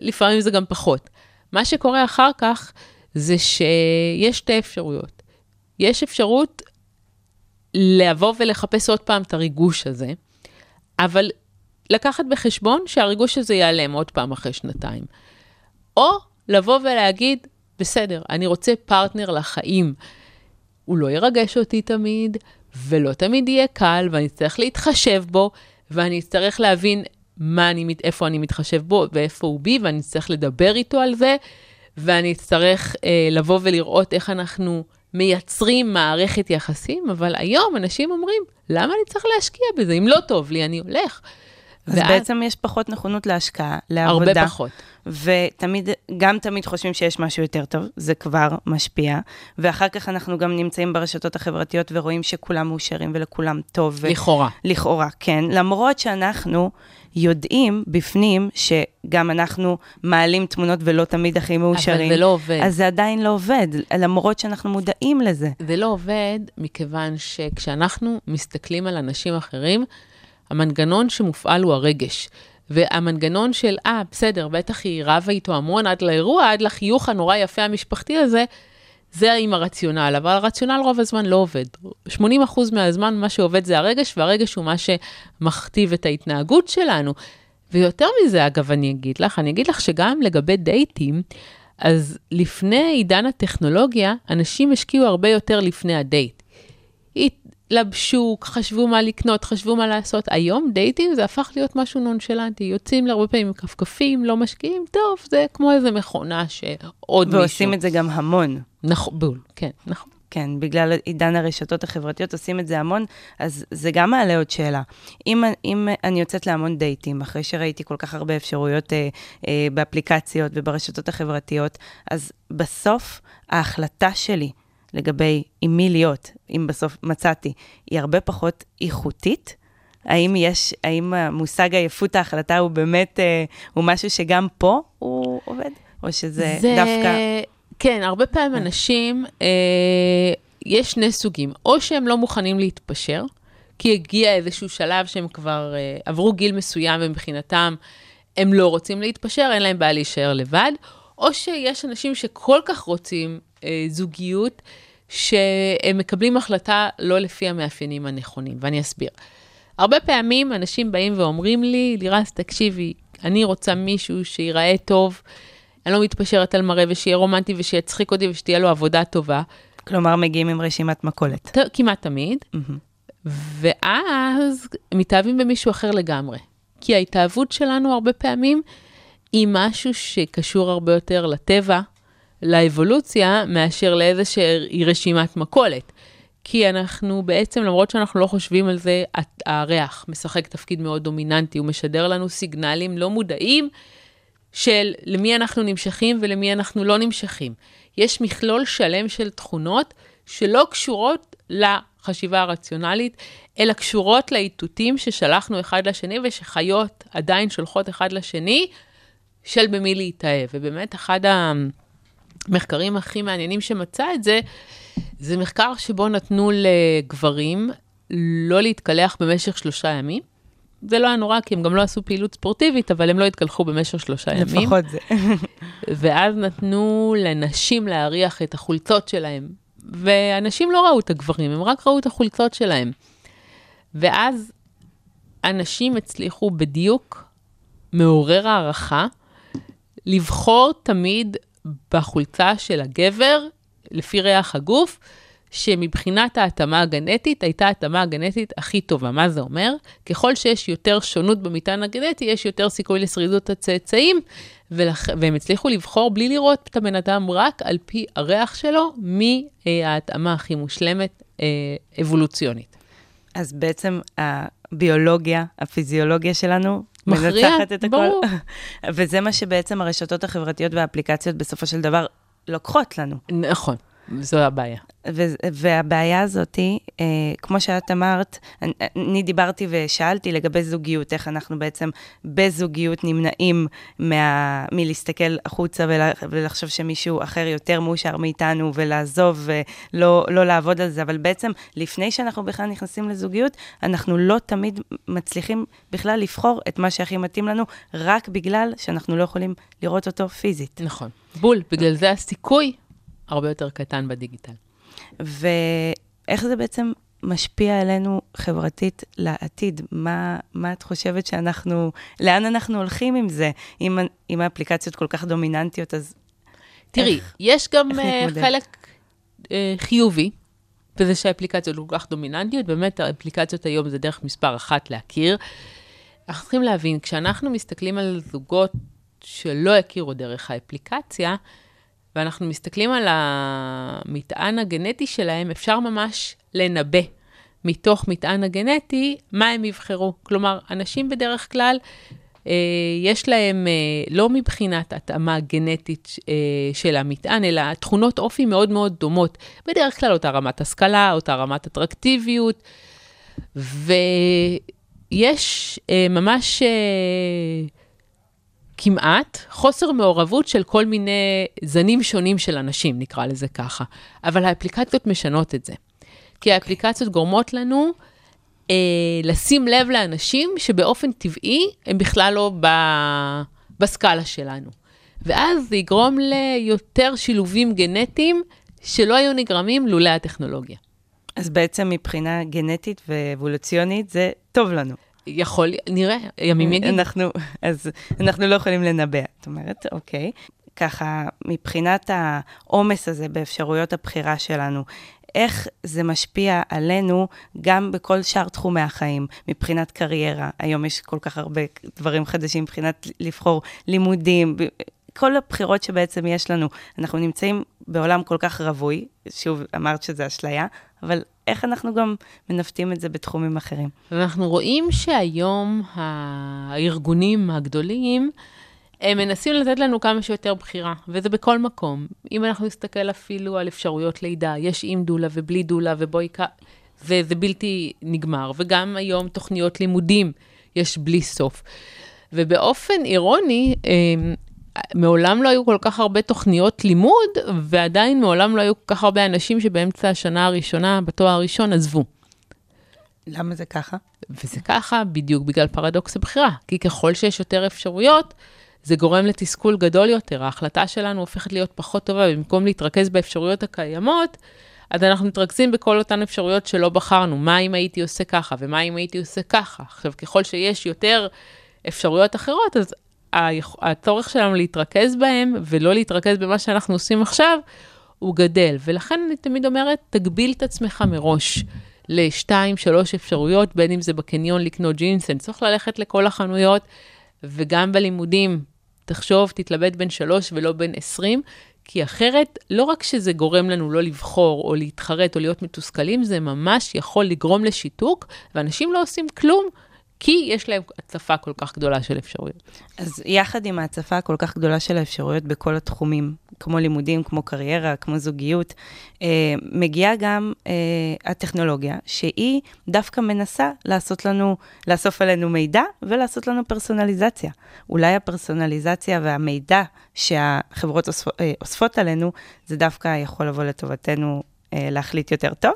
לפעמים זה גם פחות. מה שקורה אחר כך, זה שיש שתי אפשרויות. יש אפשרות לבוא ולחפש עוד פעם את הריגוש הזה, אבל לקחת בחשבון שהריגוש הזה ייעלם עוד פעם אחרי שנתיים. או לבוא ולהגיד, בסדר, אני רוצה פרטנר לחיים. הוא לא ירגש אותי תמיד, ולא תמיד יהיה קל, ואני צריך להתחשב בו, ואני צריך להבין איפה אני מתחשב בו, ואיפה הוא בי, ואני צריך לדבר איתו על זה, ואני צריך לבוא ולראות איך אנחנו מייצרים מערכת יחסים, אבל היום אנשים אומרים, למה אני צריך להשקיע בזה? אם לא טוב לי, אני הולך. אז בעצם יש פחות נכונות להשקעה, לעבודה. הרבה פחות. וגם תמיד חושבים שיש משהו יותר טוב, זה כבר משפיע, ואחר כך אנחנו גם נמצאים ברשתות החברתיות, ורואים שכולם מאושרים ולכולם טוב. לכאורה. לכאורה, כן. למרות שאנחנו יודעים בפנים, שגם אנחנו מעלים תמונות ולא תמיד הכי מאושרים. אבל זה לא עובד. אז זה עדיין לא עובד, למרות שאנחנו מודעים לזה. זה לא עובד, מכיוון שכשאנחנו מסתכלים על אנשים אחרים, המנגנון שמופעל הוא הרגש, והמנגנון של, בסדר, בטח היא רבה איתו המון עד לאירוע, עד לחיוך הנורא יפה המשפחתי הזה, זה עם הרציונל, אבל הרציונל רוב הזמן לא עובד. 80% מהזמן מה שעובד זה הרגש, והרגש הוא מה שמכתיב את ההתנהגות שלנו. ויותר מזה, אגב, אני אגיד לך שגם לגבי דייטים, אז לפני עידן הטכנולוגיה, אנשים השקיעו הרבה יותר לפני הדייט. לבשוק, חשבו מה לקנות, חשבו מה לעשות. היום דייטים זה הפך להיות משהו נונשלנטי. יוצאים להרבה פעמים כפכפים, לא משקיעים, טוב, זה כמו איזה מכונה שעוד ועושים מישהו. ועושים את זה גם המון. נכון, בול, כן, נכון. כן, בגלל עידן הרשתות החברתיות עושים את זה המון, אז זה גם מעלה עוד שאלה. אם אני יוצאת להמון דייטים, אחרי שראיתי כל כך הרבה אפשרויות באפליקציות וברשתות החברתיות, אז בסוף ההחלטה שלי, לגבי עם מי להיות, אם בסוף מצאתי, היא הרבה פחות איכותית. האם המושג עייפות ההחלטה הוא באמת, הוא משהו שגם פה הוא עובד? או שזה דווקא... כן, הרבה פעמים אנשים, יש שני סוגים. או שהם לא מוכנים להתפשר, כי הגיע איזשהו שלב שהם כבר עברו גיל מסוים, ומבחינתם הם לא רוצים להתפשר, אין להם בעיה להישאר לבד. או שיש אנשים שכל כך רוצים זוגיות, שהם מקבלים החלטה לא לפי המאפיינים הנכונים, ואני אסביר. הרבה פעמים אנשים באים ואומרים לי, לירז, תקשיבי, אני רוצה מישהו שיראה טוב, אני לא מתפשרת על מראה, ושיהיה רומנטי, ושיצחיק אותי, ושתהיה לו עבודה טובה. כלומר, מגיעים עם רשימת מכולת. כמעט תמיד, ואז מתאהבים במישהו אחר לגמרי. כי ההתאהבות שלנו הרבה פעמים, היא משהו שקשור הרבה יותר לטבע, לאבולוציה, מאשר לאיזושהי רשימת מכולת. כי אנחנו בעצם, למרות שאנחנו לא חושבים על זה, הריח משחק תפקיד מאוד דומיננטי, הוא משדר לנו סיגנלים לא מודעים, של למי אנחנו נמשכים ולמי אנחנו לא נמשכים. יש מכלול שלם של תכונות, שלא קשורות לחשיבה הרציונלית, אלא קשורות לאיתותים ששלחנו אחד לשני, ושחיות עדיין שולחות אחד לשני, של במי להתאהב. ובאמת אחד המחקרים הכי מעניינים שמצא את זה, זה מחקר שבו נתנו לגברים לא להתקלח במשך 3 ימים. זה לא היה נורא, כי הם גם לא עשו פעילות ספורטיבית, אבל הם לא התקלחו במשך 3 ימים. לפחות זה. ואז נתנו לנשים להריח את החולצות שלהם. ואנשים לא ראו את הגברים, הם רק ראו את החולצות שלהם. ואז אנשים הצליחו בדיוק מעורר הערכה, לבחור תמיד בחולצה של הגבר, לפי ריח הגוף, שמבחינת ההתאמה הגנטית, הייתה ההתאמה הגנטית הכי טובה. מה זה אומר? ככל שיש יותר שונות במטען הגנטי, יש יותר סיכוי לשרידות הצאצאים, והם הצליחו לבחור בלי לראות את הבן אדם רק על פי הריח שלו, מההתאמה הכי מושלמת אבולוציונית. אז בעצם הביולוגיה, הפיזיולוגיה שלנו, מנצחת את הכל. וזה מה שבעצם הרשתות החברתיות והאפליקציות בסופו של דבר לוקחות לנו. נכון. זו הבעיה. והבעיה הזאת, כמו שאת אמרת, אני דיברתי ושאלתי לגבי זוגיות, איך אנחנו בעצם בזוגיות נמנעים מלהסתכל החוצה ולחשוב שמישהו אחר יותר מאושר מאיתנו ולעזוב ולא לעבוד על זה, אבל בעצם לפני שאנחנו בכלל נכנסים לזוגיות, אנחנו לא תמיד מצליחים בכלל לבחור את מה שהכי מתאים לנו, רק בגלל שאנחנו לא יכולים לראות אותו פיזית. נכון. בול, בגלל זה הסיכוי הרבה יותר קטן בדיגיטל. ואיך זה בעצם משפיע עלינו חברתית לעתיד? מה את חושבת שאנחנו, לאן אנחנו הולכים עם זה? אם האפליקציות כל כך דומיננטיות, אז תראי, איך, יש גם חלק חיובי, וזה שהאפליקציות כל כך דומיננטיות, באמת האפליקציות היום זה דרך מספר אחת להכיר. אנחנו צריכים להבין, כשאנחנו מסתכלים על זוגות שלא הכירו דרך האפליקציה, ואנחנו מסתכלים על המטען הגנטי שלהם, אפשר ממש לנבא מתוך מטען הגנטי, מה הם יבחרו. כלומר, אנשים בדרך כלל, יש להם לא מבחינת התאמה גנטית של המטען, אלא תכונות אופי מאוד מאוד דומות. בדרך כלל אותה רמת השכלה, אותה רמת אטרקטיביות, ויש ממש כמעט חוסר מעורבות של כל מיני זנים שונים של אנשים, נקרא לזה ככה. אבל האפליקציות משנות את זה. כי האפליקציות גורמות לנו לשים לב לאנשים שבאופן טבעי הם בכלל לא בסקאלה שלנו. ואז זה יגרום ליותר שילובים גנטיים שלא היו נגרמים לולא הטכנולוגיה. אז בעצם מבחינה גנטית ואבולוציונית זה טוב לנו. יכול, נראה, ימים יגיד. אז אנחנו לא יכולים לנבא, את אומרת, אוקיי. ככה, מבחינת העומס הזה באפשרויות הבחירה שלנו, איך זה משפיע עלינו גם בכל שאר תחומי החיים, מבחינת קריירה, היום יש כל כך הרבה דברים חדשים, מבחינת לבחור לימודים, כל הבחירות שבעצם יש לנו, אנחנו נמצאים בעולם כל כך רווי, שוב אמרת שזה אשליה, אבל איך אנחנו גם מנפתים את זה בתחומים אחרים? אנחנו רואים שהיום הארגונים הגדולים, הם מנסים לתת לנו כמה שיותר בחירה, וזה בכל מקום. אם אנחנו נסתכל אפילו על אפשרויות לידה, יש עם דולה ובלי דולה ובויקה, זה בלתי נגמר. וגם היום תוכניות לימודים יש בלי סוף. ובאופן אירוני, מעולם לא היו כל כך הרבה תוכניות לימוד, ועדיין מעולם לא היו כל כך הרבה אנשים שבאמצע השנה הראשונה, בתואר הראשון, עזבו. למה זה ככה? וזה ככה בדיוק בגלל פרדוקס הבחירה, כי ככל שיש יותר אפשרויות, זה גורם לתסכול גדול יותר. ההחלטה שלנו הופכת להיות פחות טובה, במקום להתרכז באפשרויות הקיימות, אז אנחנו מתרכזים בכל אותן אפשרויות שלא בחרנו. מה אם הייתי עושה ככה, ומה אם הייתי עושה ככה? עכשיו, ככל שיש יותר אפשרויות אחרות, אז הצורך שלנו להתרכז בהם, ולא להתרכז במה שאנחנו עושים עכשיו, הוא גדל. ולכן אני תמיד אומרת, תגביל את עצמך מראש, לשתיים, שלוש אפשרויות, בין אם זה בקניון לקנות ג'ינס, אני צריך ללכת לכל החנויות, וגם בלימודים, תחשוב, תתלבט בין 3 ולא בין 20, כי אחרת, לא רק שזה גורם לנו לא לבחור, או להתחרט, או להיות מתוסכלים, זה ממש יכול לגרום לשיתוק, ואנשים לא עושים כלום, כי יש להם הצפה כל כך גדולה של אפשרויות. אז יחד עם ההצפה הכל כך גדולה של האפשרויות בכל התחומים, כמו לימודים, כמו קריירה, כמו זוגיות, מגיעה גם הטכנולוגיה, שהיא דווקא מנסה לאסוף עלינו מידע, ולעשות לנו פרסונליזציה. אולי הפרסונליזציה והמידע שהחברות אוספות עלינו, זה דווקא יכול לבוא לטובתנו להחליט יותר טוב.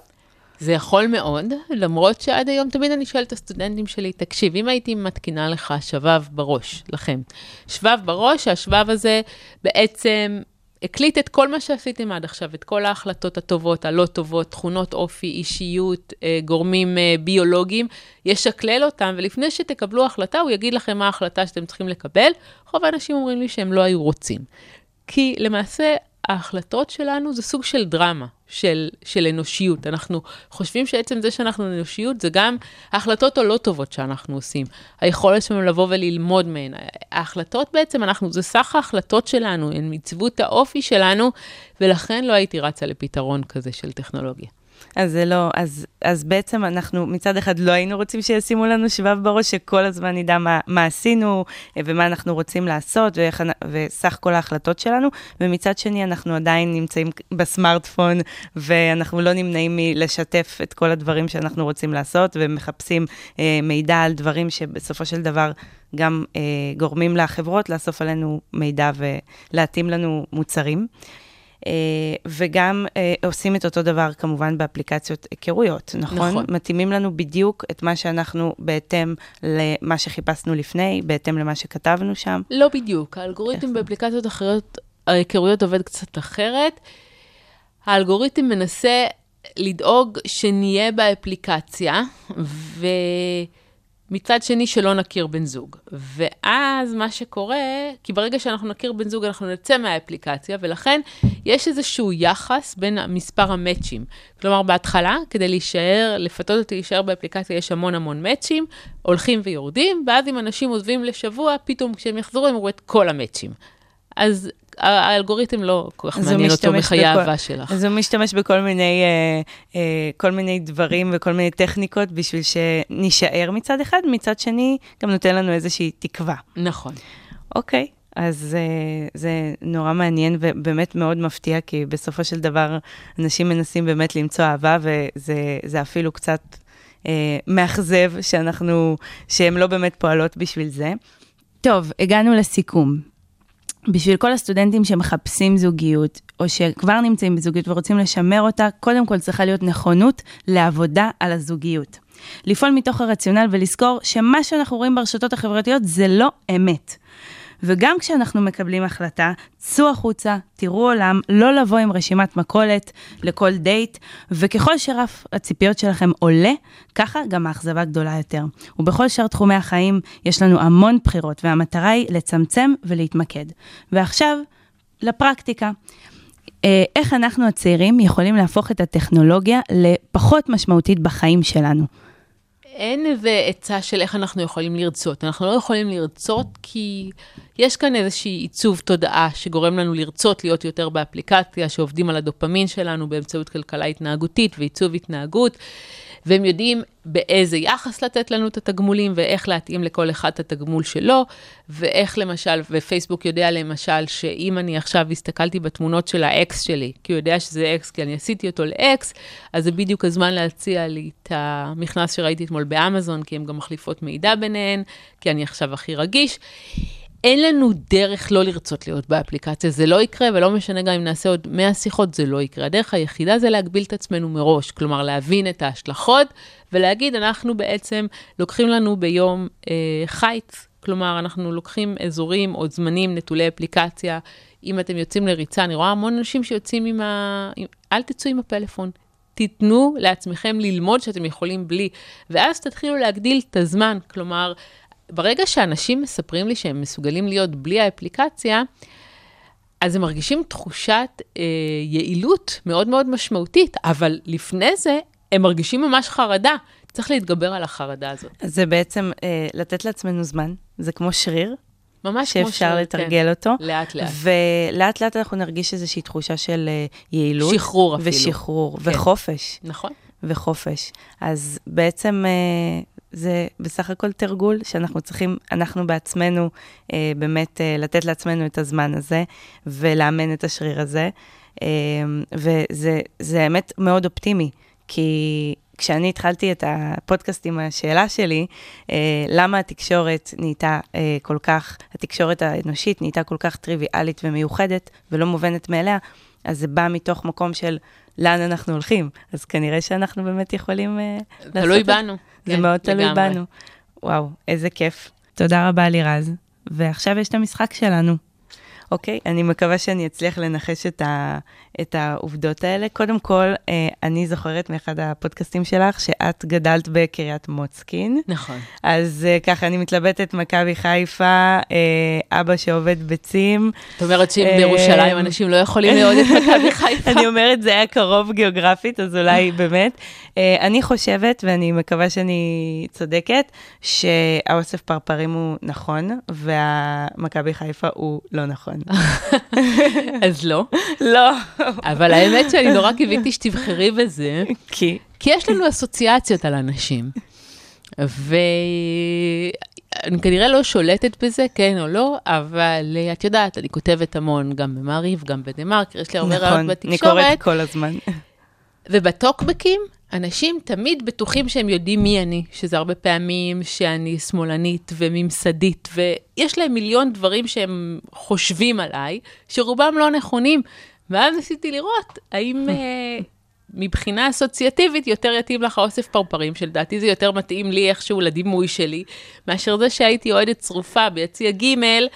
זה יכול מאוד, למרות שעד היום תמיד אני שואלת את הסטודנטים שלי, תקשיב, אם הייתי מתקינה לך שבב בראש, לכם, שבב בראש, השבב הזה בעצם הקליט את כל מה שעשיתם עד עכשיו, את כל ההחלטות הטובות, הלא טובות, תכונות אופי, אישיות, גורמים ביולוגיים, ישקלל אותם, ולפני שתקבלו החלטה, הוא יגיד לכם מה ההחלטה שאתם צריכים לקבל, חוב האנשים אומרים לי שהם לא היו רוצים. כי למעשה ההחלטות שלנו זה סוג של דרמה, של אנושיות. אנחנו חושבים שעצם זה שאנחנו אנושיות, זה גם ההחלטות הלא טובות שאנחנו עושים. היכולת שלנו לבוא וללמוד מהן. ההחלטות בעצם, זה סך ההחלטות שלנו, הן מצוות האופי שלנו, ולכן לא הייתי רצה לפתרון כזה של טכנולוגיה. אז זה לא, אז בעצם אנחנו מצד אחד לא היינו רוצים שישימו לנו שבב בראש, שכל הזמן נדע מה עשינו ומה אנחנו רוצים לעשות וסך כל ההחלטות שלנו, ומצד שני אנחנו עדיין נמצאים בסמארטפון ואנחנו לא נמנעים מלשתף את כל הדברים שאנחנו רוצים לעשות ומחפשים מידע על דברים שבסופו של דבר גם גורמים לחברות לאסוף עלינו מידע ולהתאים לנו מוצרים. וגם עושים את אותו דבר כמובן באפליקציות היכרויות, נכון? מתאימים לנו בדיוק את מה שאנחנו בהתאם למה שחיפשנו לפני, בהתאם למה שכתבנו שם. לא בדיוק, האלגוריתם באפליקציות אחרות, היכרויות עובד קצת אחרת. האלגוריתם מנסה לדאוג שנהיה באפליקציה, מצד שני שלא נכיר בן זוג. ואז מה שקורה, כי ברגע שאנחנו נכיר בן זוג, אנחנו נצא מהאפליקציה, ולכן יש איזשהו יחס בין מספר המאצ'ים. כלומר, בהתחלה, כדי לפתות אותי להישאר באפליקציה, יש המון המון מאצ'ים, הולכים ויורדים, ואז אם אנשים עוזבים לשבוע, פתאום כשהם יחזרו, הם רואים את כל המאצ'ים. אז האלגוריתם לא כל כך מעניין אותו מחיי אהבה שלך. אז הוא משתמש בכל מיני, כל מיני דברים וכל מיני טכניקות בשביל שנשאר מצד אחד, מצד שני גם נותן לנו איזושהי תקווה. נכון. אוקיי, אז זה נורא מעניין ובאמת מאוד מפתיע, כי בסופו של דבר אנשים מנסים באמת למצוא אהבה, וזה אפילו קצת מאכזב שהם לא באמת פועלות בשביל זה. טוב, הגענו לסיכום. בשביל כל הסטודנטים שמחפשים זוגיות, או שכבר נמצאים בזוגיות ורוצים לשמר אותה, קודם כל צריכה להיות נכונות לעבודה על הזוגיות. לפעול מתוך הרציונל ולזכור שמה שאנחנו רואים ברשתות החברתיות זה לא אמת. וגם כשאנחנו מקבלים החלטה, צאו החוצה, תראו עולם, לא לבוא עם רשימת מכולת לכל דייט, וככל שרף הציפיות שלכם עולה, ככה גם האכזבה גדולה יותר. ובכל שאר תחומי החיים יש לנו המון בחירות, והמטרה היא לצמצם ולהתמקד. ועכשיו, לפרקטיקה. איך אנחנו הצעירים יכולים להפוך את הטכנולוגיה לפחות משמעותית בחיים שלנו? אין איזה עצה של איך אנחנו יכולים לרצות. אנחנו לא יכולים לרצות כי יש כאן איזושהי עיצוב תודעה שגורם לנו לרצות להיות יותר באפליקציה, שעובדים על הדופמין שלנו באמצעות כלכלה התנהגותית ועיצוב התנהגות, והם יודעים באיזה יחס לתת לנו את התגמולים, ואיך להתאים לכל אחד את התגמול שלו, ואיך למשל, ופייסבוק יודע למשל, שאם אני עכשיו הסתכלתי בתמונות של האקס שלי, כי הוא יודע שזה אקס, כי אני עשיתי אותו לאקס, אז זה בדיוק הזמן להציע לי את המכנס שראיתי אתמול באמזון, כי הם גם מחליפות מידע ביניהן, כי אני עכשיו הכי רגיש. אין לנו דרך לא לרצות להיות באפליקציה, זה לא יקרה, ולא משנה גם אם נעשה עוד 100 שיחות, זה לא יקרה. הדרך היחידה זה להגביל את עצמנו מראש, כלומר להבין את ההשלכות, ולהגיד אנחנו בעצם לוקחים לנו ביום חיץ, כלומר אנחנו לוקחים אזורים או זמנים נטולי אפליקציה, אם אתם יוצאים לריצה, אני רואה המון אנשים שיוצאים אל תצאו עם הפלאפון, תתנו לעצמכם ללמוד שאתם יכולים בלי, ואז תתחילו להגדיל את הזמן, כלומר, ברגע שאנשים מספרים לי שהם מסוגלים להיות בלי האפליקציה, אז הם מרגישים תחושת יעילות מאוד מאוד משמעותית, אבל לפני זה הם מרגישים ממש חרדה. צריך להתגבר על החרדה הזאת. אז זה בעצם לתת לעצמנו זמן, זה כמו שריר. ממש כמו שאפשר לתרגל אותו. לאט לאט. ולאט לאט אנחנו נרגיש איזושהי תחושה של יעילות. שחרור אפילו. ושחרור, וחופש. נכון. וחופש. אז בעצם זה בסך הכל תרגול שאנחנו צריכים, אנחנו בעצמנו באמת לתת לעצמנו את הזמן הזה, ולאמן את השריר הזה, וזה האמת מאוד אופטימי, כי כשאני התחלתי את הפודקאסט עם השאלה שלי, למה התקשורת נהייתה כל כך, התקשורת האנושית נהייתה כל כך טריוויאלית ומיוחדת, ולא מובנת מאליה, אז זה בא מתוך מקום של לאן אנחנו הולכים, אז כנראה שאנחנו באמת יכולים לעשות את זה. תלוי בנו. זה מאוד תלוי בנו. וואו, איזה כיף. תודה רבה לירז. ועכשיו יש את המשחק שלנו. אוקיי? אני מקווה שאני אצליח לנחש את העובדות האלה. קודם כל, אני זוכרת מאחד הפודקאסטים שלך, שאת גדלת בקריית מוצקין. נכון. אז ככה, אני מתלבטת, מכבי חיפה, אבא שעובד בצים. זאת אומרת שאם בירושלים אנשים לא יכולים לעוד את מכבי חיפה. אני אומרת, זה היה קרוב גיאוגרפית, אז אולי באמת. אני חושבת, ואני מקווה שאני צודקת, שהאוסף פרפרים הוא נכון, והמכבי חיפה הוא לא נכון. אז לא. לא. אבל האמת שאני נורא קיוויתי שתבחרי בזה. כי יש לנו אסוציאציות על אנשים. ואני כנראה לא שולטת בזה, כן או לא, אבל את יודעת, אני כותבת המון גם במעריב, גם בדמרקר, יש לי הרבה רעיונות בתקשורת. נכון, אני קוראת כל הזמן. ובטוקבקים, אנשים תמיד בטוחים שהם יודעים מי אני, שזה הרבה פעמים שאני שמאלנית וממסדית, ויש להם מיליון דברים שהם חושבים עליי, שרובם לא נכונים, ואז ניסיתי לראות, האם מבחינה אסוציאטיבית יותר יתאים לך אוסף פרפרים, שלדעתי זה יותר מתאים לי איכשהו לדימוי שלי, מאשר זה שהייתי אוהדת צרופה ביציע ג'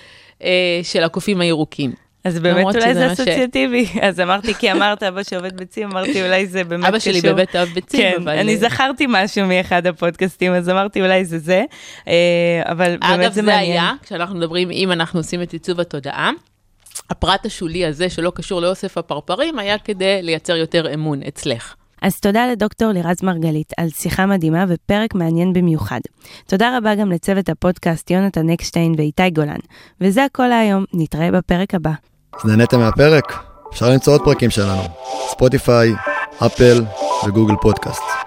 של הקופים הירוקים. אז באמת אולי זה אסוציאטיבי. אז אמרתי, כי אמרת אבא שעובד ביצים, אמרתי אולי זה באמת קשור. אבא שלי באמת אוהב ביצים. כן, אני זכרתי משהו מאחד הפודקאסטים, אז אמרתי אולי זה זה, אבל באמת זה מעניין. אגב, זה היה, כשאנחנו מדברים, אם אנחנו עושים את עיצוב התודעה, הפרט השולי הזה שלא קשור לאוסף הפרפרים, היה כדי לייצר יותר אמון אצלך. אז תודה לדוקטור לירז מרגלית על שיחה מדהימה ופרק מעניין במיוחד. תודה רבה גם לצוות הפודקאסט יונתן אקשטיין ואיתי גולן. וזה הכל היום, נתראה בפרק הבא. אז נהניתם מהפרק? אפשר למצוא עוד פרקים שלנו. ספוטיפיי, אפל וגוגל פודקאסט.